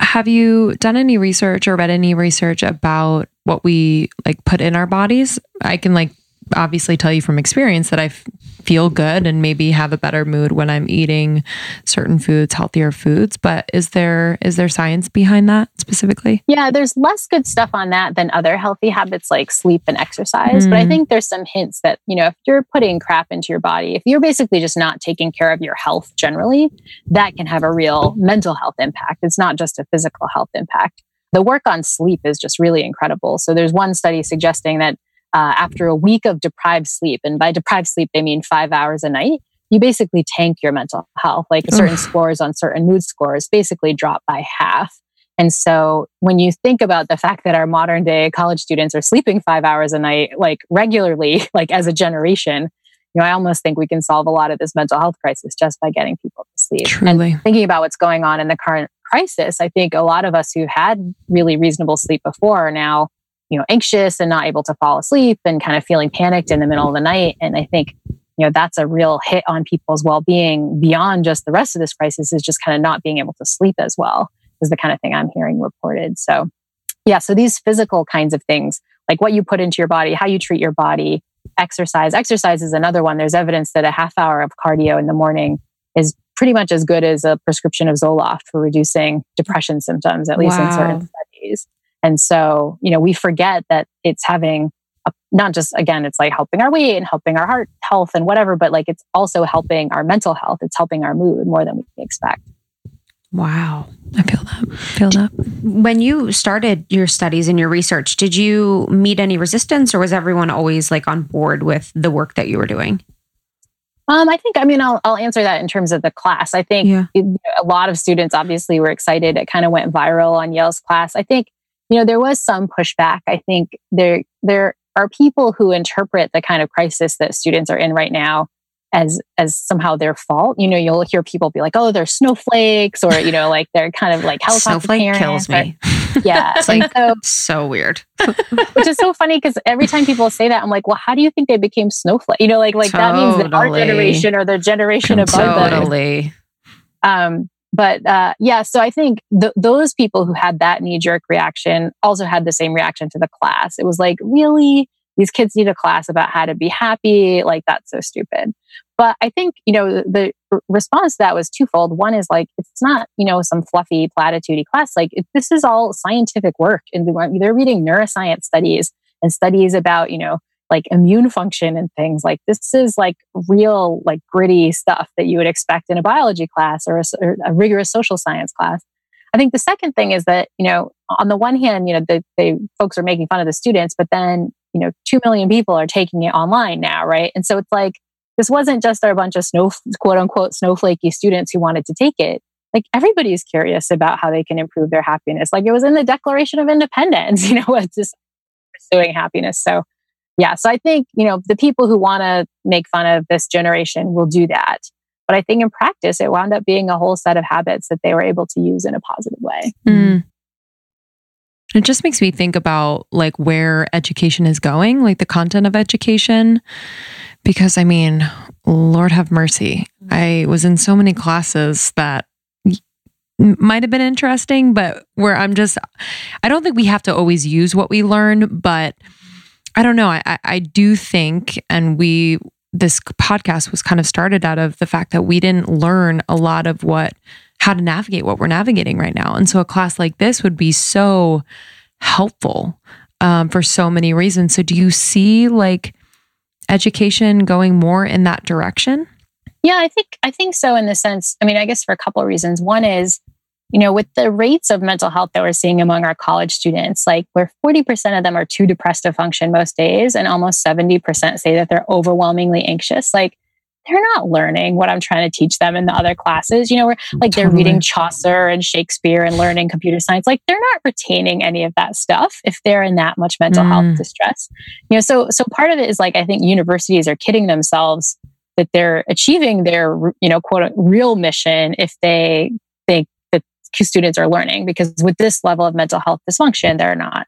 Have you done any research or read any research about what we like put in our bodies? I can like obviously tell you from experience that I f- feel good and maybe have a better mood when I'm eating certain foods, healthier foods. But is there is there science behind that specifically? Yeah, there's less good stuff on that than other healthy habits like sleep and exercise. Mm-hmm. But I think there's some hints that, you know, if you're putting crap into your body, if you're basically just not taking care of your health generally, that can have a real mental health impact. It's not just a physical health impact. The work on sleep is just really incredible. So there's one study suggesting that Uh, after a week of deprived sleep, and by deprived sleep, they mean five hours a night, you basically tank your mental health. Like certain Ugh. scores on certain mood scores basically drop by half. And so when you think about the fact that our modern day college students are sleeping five hours a night, like regularly, like as a generation, you know, I almost think we can solve a lot of this mental health crisis just by getting people to sleep. Truly. And thinking about what's going on in the current crisis, I think a lot of us who had really reasonable sleep before are now, you know, anxious and not able to fall asleep and kind of feeling panicked in the middle of the night. And I think, you know, that's a real hit on people's well-being beyond just the rest of this crisis, is just kind of not being able to sleep as well, is the kind of thing I'm hearing reported. So yeah, so these physical kinds of things, like what you put into your body, how you treat your body, exercise. Exercise is another one. There's evidence that a half hour of cardio in the morning is pretty much as good as a prescription of Zoloft for reducing depression symptoms, at least wow. in certain studies. And so, you know, we forget that it's having a, not just, again, it's like helping our weight and helping our heart health and whatever, but like it's also helping our mental health. It's helping our mood more than we expect. Wow. I feel that. I feel that. When you started your studies and your research, did you meet any resistance, or was everyone always like on board with the work that you were doing? Um, I think, I mean, I'll, I'll answer that in terms of the class. I think yeah. it, a lot of students obviously were excited. It kind of went viral on Yale's class. I think You know, there was some pushback. I think there there are people who interpret the kind of crisis that students are in right now as as somehow their fault. You know, you'll hear people be like, "Oh, they're snowflakes," or you know, like they're kind of like helicopter snowflake parents. Kills me. Or, yeah, it's like so, so weird, which is so funny because every time people say that, I'm like, "Well, how do you think they became snowflake?" You know, like like totally. That means that our generation or the generation above totally. Them. Um, But uh, yeah, so I think th- those people who had that knee-jerk reaction also had the same reaction to the class. It was like, really? These kids need a class about how to be happy? Like, that's so stupid. But I think, you know, the, the response to that was twofold. One is like, it's not, you know, some fluffy platitudey class. Like, it, this is all scientific work. And they're reading neuroscience studies and studies about, you know, like immune function and things like this is like real, like gritty stuff that you would expect in a biology class or a, or a rigorous social science class. I think the second thing is that, you know, on the one hand, you know, the, the folks are making fun of the students, but then, you know, two million people are taking it online now, right? And so it's like, this wasn't just our bunch of snow, quote unquote, snowflakey students who wanted to take it. Like everybody's curious about how they can improve their happiness. Like it was in the Declaration of Independence, you know, it's just pursuing happiness. So Yeah. So I think, you know, the people who want to make fun of this generation will do that. But I think in practice, it wound up being a whole set of habits that they were able to use in a positive way. Mm. It just makes me think about like where education is going, like the content of education. Because I mean, Lord have mercy. I was in so many classes that might have been interesting, but where I'm just, I don't think we have to always use what we learn, but I don't know. I I do think, and we, this podcast was kind of started out of the fact that we didn't learn a lot of what, how to navigate what we're navigating right now. And so a class like this would be so helpful um, for so many reasons. So do you see like education going more in that direction? Yeah, I think, I think so in the sense, I mean, I guess for a couple of reasons. One is, you know, with the rates of mental health that we're seeing among our college students, like where forty percent of them are too depressed to function most days, and almost seventy percent say that they're overwhelmingly anxious. Like they're not learning what I'm trying to teach them in the other classes. You know, we're like totally. They're reading Chaucer and Shakespeare and learning computer science. Like they're not retaining any of that stuff if they're in that much mental mm. health distress. You know, so so part of it is like I think universities are kidding themselves that they're achieving their, you know, quote real mission if they think students are learning, because with this level of mental health dysfunction, they're not.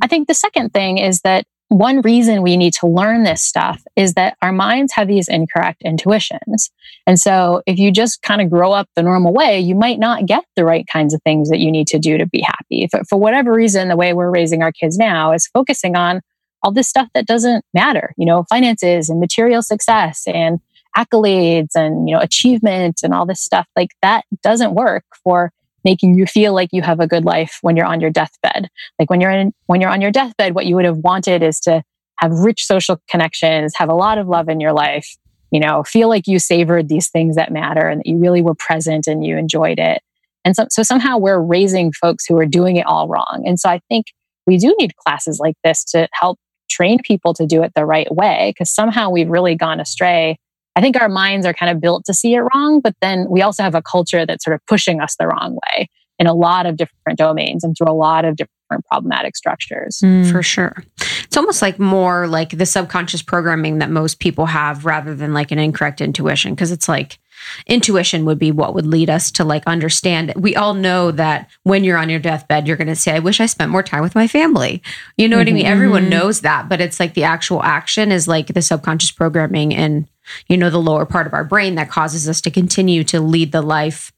I think the second thing is that one reason we need to learn this stuff is that our minds have these incorrect intuitions. And so if you just kind of grow up the normal way, you might not get the right kinds of things that you need to do to be happy. For, for whatever reason, the way we're raising our kids now is focusing on all this stuff that doesn't matter, you know, finances and material success and accolades and, you know, achievement and all this stuff. Like that doesn't work for making you feel like you have a good life when you're on your deathbed. Like when you're in, when you're on your deathbed, what you would have wanted is to have rich social connections, have a lot of love in your life, you know, feel like you savored these things that matter and that you really were present and you enjoyed it. And so, so somehow we're raising folks who are doing it all wrong. And so I think we do need classes like this to help train people to do it the right way, because somehow we've really gone astray. I think our minds are kind of built to see it wrong, but then we also have a culture that's sort of pushing us the wrong way in a lot of different domains and through a lot of different problematic structures. Mm, for sure. It's almost like more like the subconscious programming that most people have rather than like an incorrect intuition. Because it's like intuition would be what would lead us to like understand. We all know that when you're on your deathbed, you're going to say, I wish I spent more time with my family. You know mm-hmm. what I mean? Everyone knows that, but it's like the actual action is like the subconscious programming and, you know, the lower part of our brain that causes us to continue to lead the life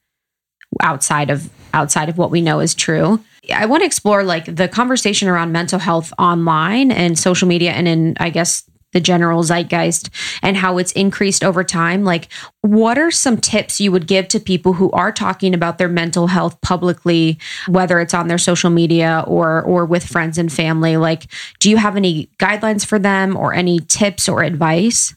outside of outside of what we know is true. I want to explore like the conversation around mental health online and social media and in, I guess, the general zeitgeist and how it's increased over time. Like, what are some tips you would give to people who are talking about their mental health publicly, whether it's on their social media or or with friends and family? Like, do you have any guidelines for them or any tips or advice?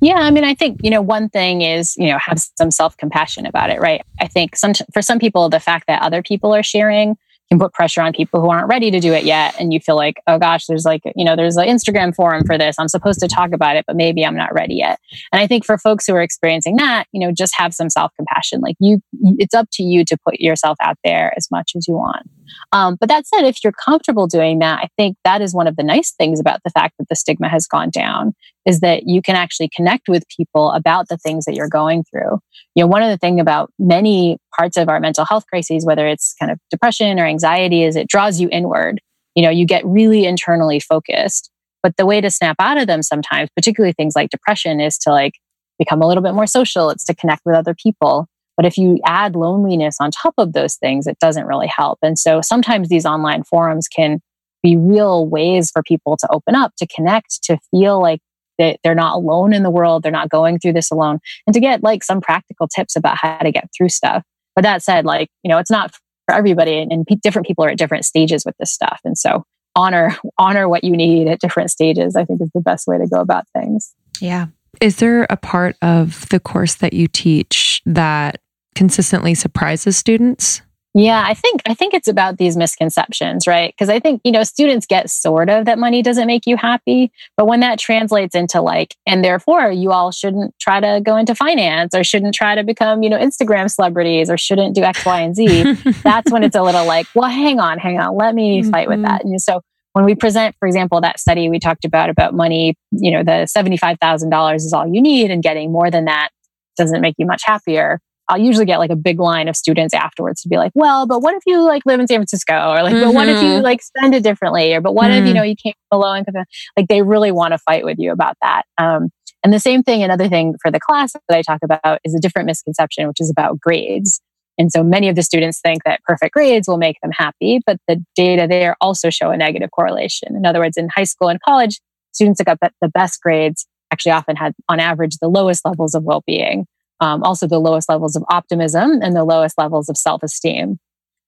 Yeah, I mean, I think, you know, one thing is, you know, have some self-compassion about it, right? I think some for some people, the fact that other people are sharing can put pressure on people who aren't ready to do it yet. And you feel like, oh gosh, there's like, you know, there's an Instagram forum for this. I'm supposed to talk about it, but maybe I'm not ready yet. And I think for folks who are experiencing that, you know, just have some self-compassion. Like you, it's up to you to put yourself out there as much as you want. Um, but that said, if you're comfortable doing that, I think that is one of the nice things about the fact that the stigma has gone down, is that you can actually connect with people about the things that you're going through. You know, one of the things about many parts of our mental health crises, whether it's kind of depression or anxiety, is it draws you inward. You know, you get really internally focused. But the way to snap out of them sometimes, particularly things like depression, is to like become a little bit more social. It's to connect with other people. But if you add loneliness on top of those things, it doesn't really help. And so sometimes these online forums can be real ways for people to open up, to connect, to feel like that they're not alone in the world, they're not going through this alone, and to get like some practical tips about how to get through stuff. But that said, like, you know, it's not for everybody, and, and p- different people are at different stages with this stuff. And so honor honor what you need at different stages, I think, is the best way to go about things. Yeah. Is there a part of the course that you teach that consistently surprises students? Yeah, I think I think it's about these misconceptions, right? Because I think, you know, students get sort of that money doesn't make you happy, but when that translates into like, and therefore you all shouldn't try to go into finance or shouldn't try to become, you know, Instagram celebrities or shouldn't do X, Y, and Z, that's when it's a little like, well, hang on, hang on, let me mm-hmm. fight with that. And so when we present, for example, that study we talked about about money, you know, the seventy-five thousand dollars is all you need, and getting more than that doesn't make you much happier. I'll usually get like a big line of students afterwards to be like, well, but what if you like live in San Francisco? Or like, mm-hmm. but what if you like spend it differently? Or but what mm-hmm. if, you know, you came below income? Like they really want to fight with you about that. Um, and the same thing, another thing for the class that I talk about is a different misconception, which is about grades. And so many of the students think that perfect grades will make them happy, but the data there also show a negative correlation. In other words, in high school and college, students that got the best grades actually often had, on average, the lowest levels of well-being. Um, also the lowest levels of optimism and the lowest levels of self-esteem.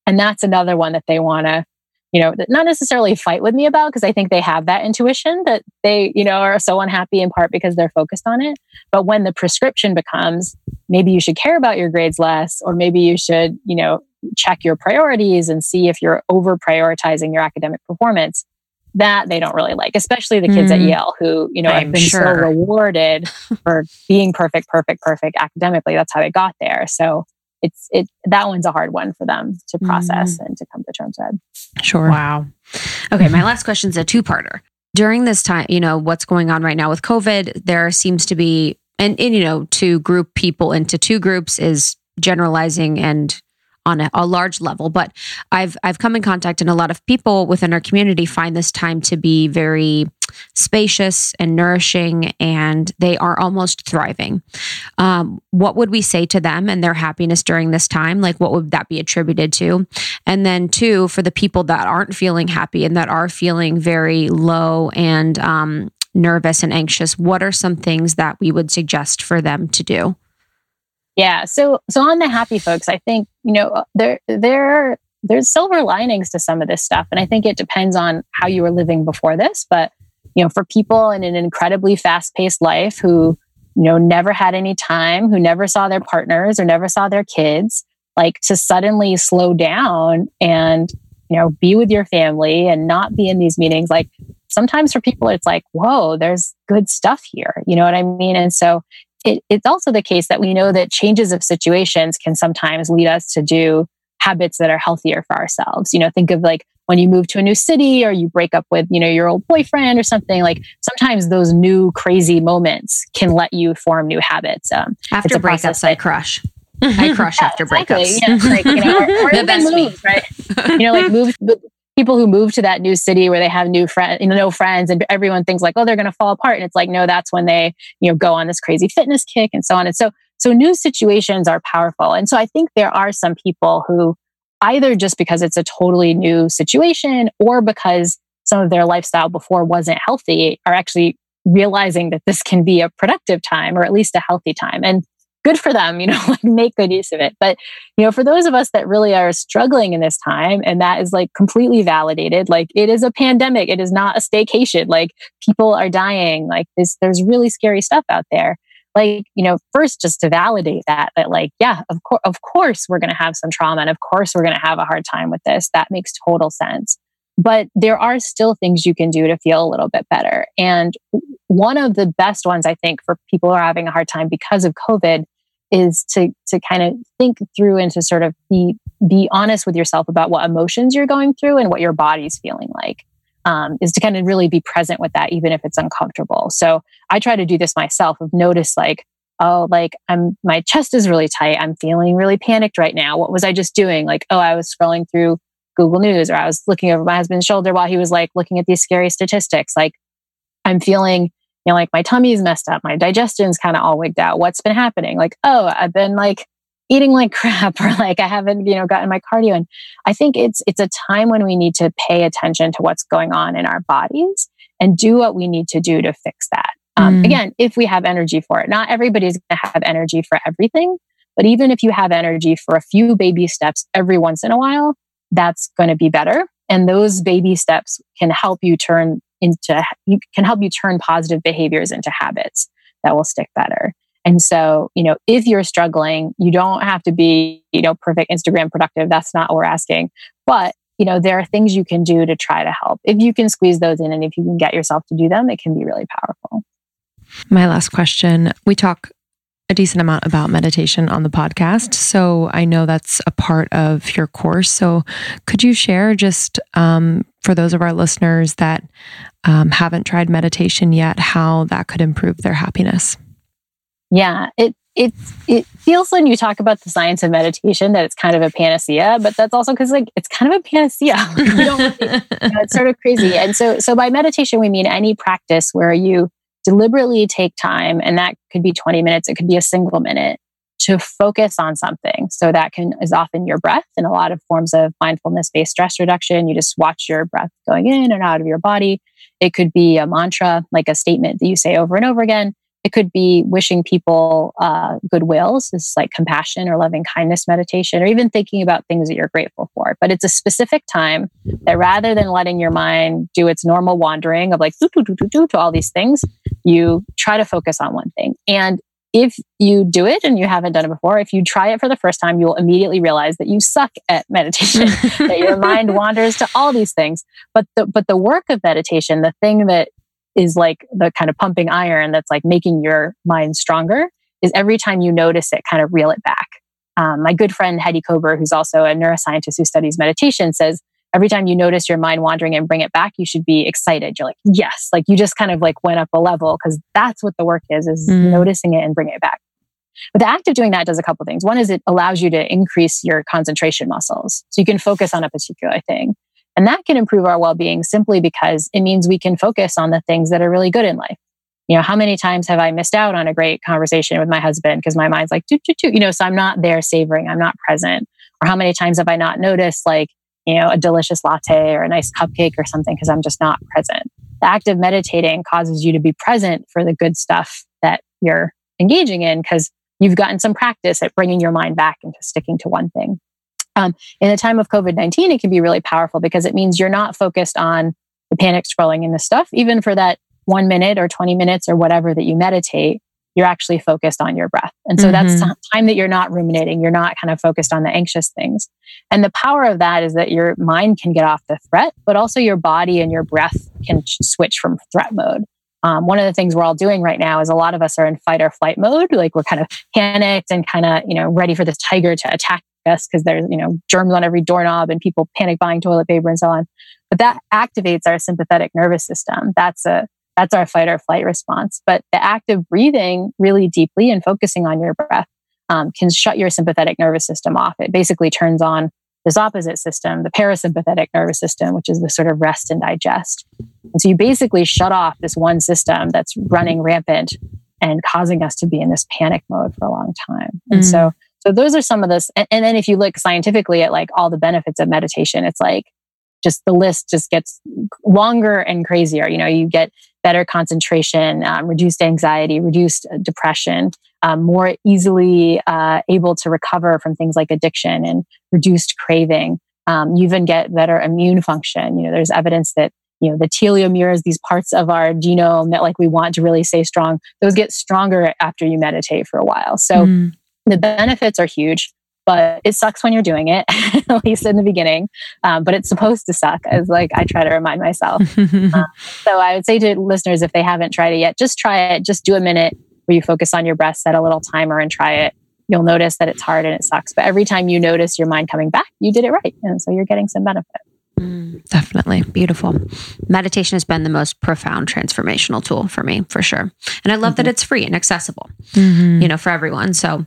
And that's another one that they want to, you know, not necessarily fight with me about, because I think they have that intuition that they, you know, are so unhappy in part because they're focused on it. But when the prescription becomes, maybe you should care about your grades less, or maybe you should, you know, check your priorities and see if you're over prioritizing your academic performance, that they don't really like, especially the kids mm. at Yale who, you know, I'm have been sure. so rewarded for being perfect, perfect, perfect academically. That's how they got there. So it's it that one's a hard one for them to process mm. and to come to terms with. Sure. Wow. Okay. My last question is a two-parter. During this time, you know, what's going on right now with COVID, there seems to be, and, and you know, to group people into two groups is generalizing and on a, a large level, but I've I've come in contact, and a lot of people within our community find this time to be very spacious and nourishing, and they are almost thriving. Um, what would we say to them and their happiness during this time? Like, what would that be attributed to? And then two, for the people that aren't feeling happy and that are feeling very low and um, nervous and anxious, what are some things that we would suggest for them to do? Yeah. So, so on the happy folks, I think, you know, there, there, there's silver linings to some of this stuff. And I think it depends on how you were living before this, but, you know, for people in an incredibly fast paced life who, you know, never had any time, who never saw their partners or never saw their kids, like to suddenly slow down and, you know, be with your family and not be in these meetings. Like sometimes for people, it's like, whoa, there's good stuff here. You know what I mean? And so It, it's also the case that we know that changes of situations can sometimes lead us to do habits that are healthier for ourselves. You know, think of like when you move to a new city or you break up with, you know, your old boyfriend or something, like sometimes those new crazy moments can let you form new habits. Um, after breakups, I crush. I crush yeah, after exactly. breakups. Yeah, like, you know, or, or the best moves, right? You know, like move... people who move to that new city where they have new friends, you know, no friends, and everyone thinks like, oh, they're going to fall apart. And it's like, no, that's when they, you know, go on this crazy fitness kick and so on. And so, so new situations are powerful. And so I think there are some people who either just because it's a totally new situation or because some of their lifestyle before wasn't healthy are actually realizing that this can be a productive time or at least a healthy time. And good for them, you know, like make good use of it. But, you know, for those of us that really are struggling in this time, and that is like completely validated, like it is a pandemic, it is not a staycation, like people are dying, like this, there's really scary stuff out there. Like, you know, first just to validate that, that like, yeah, of course, of course we're going to have some trauma and of course we're going to have a hard time with this. That makes total sense. But there are still things you can do to feel a little bit better. And one of the best ones, I think, for people who are having a hard time because of COVID is to to kind of think through and to sort of be be honest with yourself about what emotions you're going through and what your body's feeling like, um, is to kind of really be present with that, even if it's uncomfortable. So I try to do this myself. I've noticed like, oh, like I'm my chest is really tight. I'm feeling really panicked right now. What was I just doing? Like, oh, I was scrolling through Google News, or I was looking over my husband's shoulder while he was like looking at these scary statistics. Like I'm feeling, you know, like my tummy's messed up, my digestion's kind of all wigged out. What's been happening? Like, oh, I've been like eating like crap, or like I haven't, you know, gotten my cardio. And I think it's it's a time when we need to pay attention to what's going on in our bodies and do what we need to do to fix that. Um, mm. Again, if we have energy for it. Not everybody's going to have energy for everything, but even if you have energy for a few baby steps every once in a while, that's going to be better. And those baby steps can help you turn into, you can help you turn positive behaviors into habits that will stick better. And so, you know, if you're struggling, you don't have to be, you know, perfect Instagram productive. That's not what we're asking. But, you know, there are things you can do to try to help. If you can squeeze those in and if you can get yourself to do them, it can be really powerful. My last question, we talk a decent amount about meditation on the podcast. So I know that's a part of your course. So could you share just um, for those of our listeners that um, haven't tried meditation yet, how that could improve their happiness? Yeah, it it it feels when you talk about the science of meditation that it's kind of a panacea, but that's also because like it's kind of a panacea. Like, you don't really, you know, it's sort of crazy. And so so by meditation we mean any practice where you deliberately take time, and that could be twenty minutes, it could be a single minute, to focus on something. So that can is often your breath. In a lot of forms of mindfulness-based stress reduction, you just watch your breath going in and out of your body. It could be a mantra, like a statement that you say over and over again. It could be wishing people uh, goodwill, so this is like compassion or loving kindness meditation, or even thinking about things that you're grateful for. But it's a specific time that rather than letting your mind do its normal wandering of like do, do, do, do, do, to all these things, you try to focus on one thing. And if you do it and you haven't done it before, if you try it for the first time, you will immediately realize that you suck at meditation, that your mind wanders to all these things. But the, but the work of meditation, the thing that is like the kind of pumping iron that's like making your mind stronger, is every time you notice it, kind of reel it back. Um, my good friend, Heidi Kober, who's also a neuroscientist who studies meditation, says every time you notice your mind wandering and bring it back, you should be excited. You're like, yes, like you just kind of like went up a level, because that's what the work is, is mm. noticing it and bringing it back. But the act of doing that does a couple things. One is it allows you to increase your concentration muscles. So you can focus on a particular thing. And that can improve our well-being simply because it means we can focus on the things that are really good in life. You know, how many times have I missed out on a great conversation with my husband because my mind's like, doo, doo, doo, you know, so I'm not there savoring, I'm not present. Or how many times have I not noticed like, you know, a delicious latte or a nice cupcake or something because I'm just not present. The act of meditating causes you to be present for the good stuff that you're engaging in because you've gotten some practice at bringing your mind back into sticking to one thing. Um, in the time of covid nineteen, it can be really powerful because it means you're not focused on the panic scrolling and the stuff. Even for that one minute or twenty minutes or whatever that you meditate, you're actually focused on your breath. And so mm-hmm. that's time that you're not ruminating. You're not kind of focused on the anxious things. And the power of that is that your mind can get off the threat, but also your body and your breath can switch from threat mode. Um, one of the things we're all doing right now is a lot of us are in fight or flight mode. Like we're kind of panicked and kind of, you know, ready for this tiger to attack us because there's, you know, germs on every doorknob and people panic buying toilet paper and so on. But that activates our sympathetic nervous system. That's a That's our fight or flight response. But the act of breathing really deeply and focusing on your breath um, can shut your sympathetic nervous system off. It basically turns on this opposite system, the parasympathetic nervous system, which is the sort of rest and digest. And so you basically shut off this one system that's running rampant and causing us to be in this panic mode for a long time. And mm. so so those are some of this. And, and then if you look scientifically at like all the benefits of meditation, it's like just the list just gets longer and crazier. You know, you get better concentration, um, reduced anxiety, reduced depression, um, more easily uh, able to recover from things like addiction and reduced craving. Um, you even get better immune function. You know, there's evidence that, you know, the telomeres, these parts of our genome that like we want to really stay strong, those get stronger after you meditate for a while. So mm. the benefits are huge, but it sucks when you're doing it, at least in the beginning. Um, but it's supposed to suck, as like I try to remind myself. um, so I would say to listeners, if they haven't tried it yet, just try it. Just do a minute where you focus on your breath, set a little timer and try it. You'll notice that it's hard and it sucks. But every time you notice your mind coming back, you did it right. And so you're getting some benefit. Mm, definitely. Beautiful. Meditation has been the most profound transformational tool for me, for sure. And I love mm-hmm. that it's free and accessible, mm-hmm. you know, for everyone. So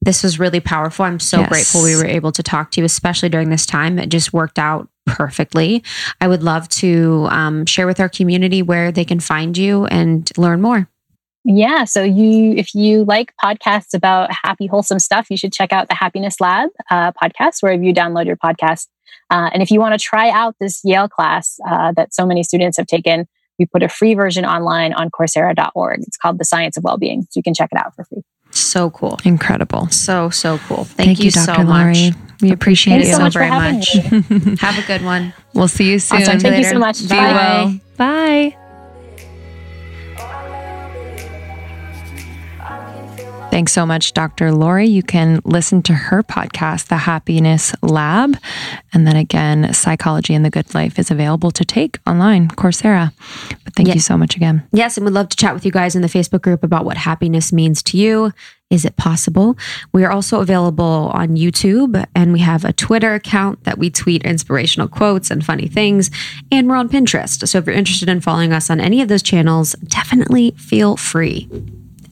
this was really powerful. I'm so yes. grateful we were able to talk to you, especially during this time. It just worked out perfectly. I would love to um, share with our community where they can find you and learn more. Yeah. So you, if you like podcasts about happy, wholesome stuff, you should check out the Happiness Lab uh, podcast, wherever you download your podcast. Uh, and if you want to try out this Yale class uh, that so many students have taken, we put a free version online on Coursera dot org. It's called The Science of Wellbeing. So you can check it out for free. So cool. Incredible. So, so cool. Thank, Thank you, you Doctor so much. Lori. We appreciate Thank you so much very much. Me. Have a good one. We'll see you soon. Awesome. Thank Later. you so much. Bye. Well. Bye. Thanks so much, Doctor Lori. You can listen to her podcast, The Happiness Lab. And then again, Psychology and the Good Life is available to take online, Coursera. But thank yes. you so much again. Yes, and we'd love to chat with you guys in the Facebook group about what happiness means to you. Is it possible? We are also available on YouTube, and we have a Twitter account that we tweet inspirational quotes and funny things, and we're on Pinterest. So if you're interested in following us on any of those channels, definitely feel free.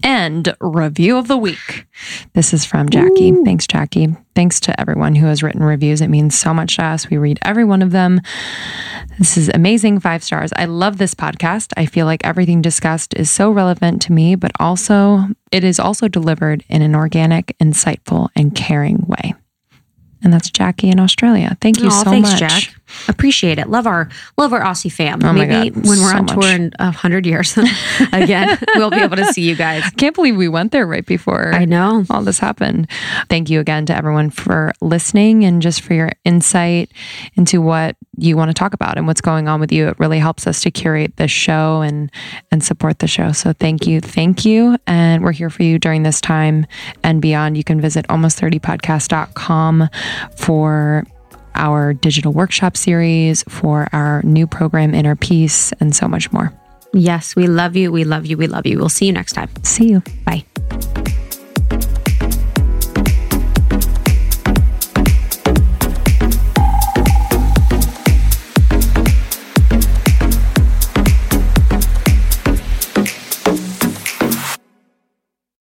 And review of the week. This is from Jackie. Ooh. Thanks, Jackie. Thanks to everyone who has written reviews. It means so much to us. We read every one of them. This is amazing. Five stars. I love this podcast. I feel like everything discussed is so relevant to me, but also it is also delivered in an organic, insightful, and caring way. And that's Jackie in Australia. Thank you Aww, so thanks, much. Jack. Appreciate it. Love our love our Aussie fam. Oh Maybe my God, when we're so on much. tour in a hundred years again, we'll be able to see you guys. I can't believe we went there right before I know all this happened. Thank you again to everyone for listening and just for your insight into what you want to talk about and what's going on with you. It really helps us to curate the show and and support the show. So thank you. Thank you. And we're here for you during this time and beyond. You can visit almost thirty podcast dot com for our digital workshop series, for our new program, Inner Peace, and so much more. Yes, we love you. We love you. We love you. We'll see you next time. See you. Bye.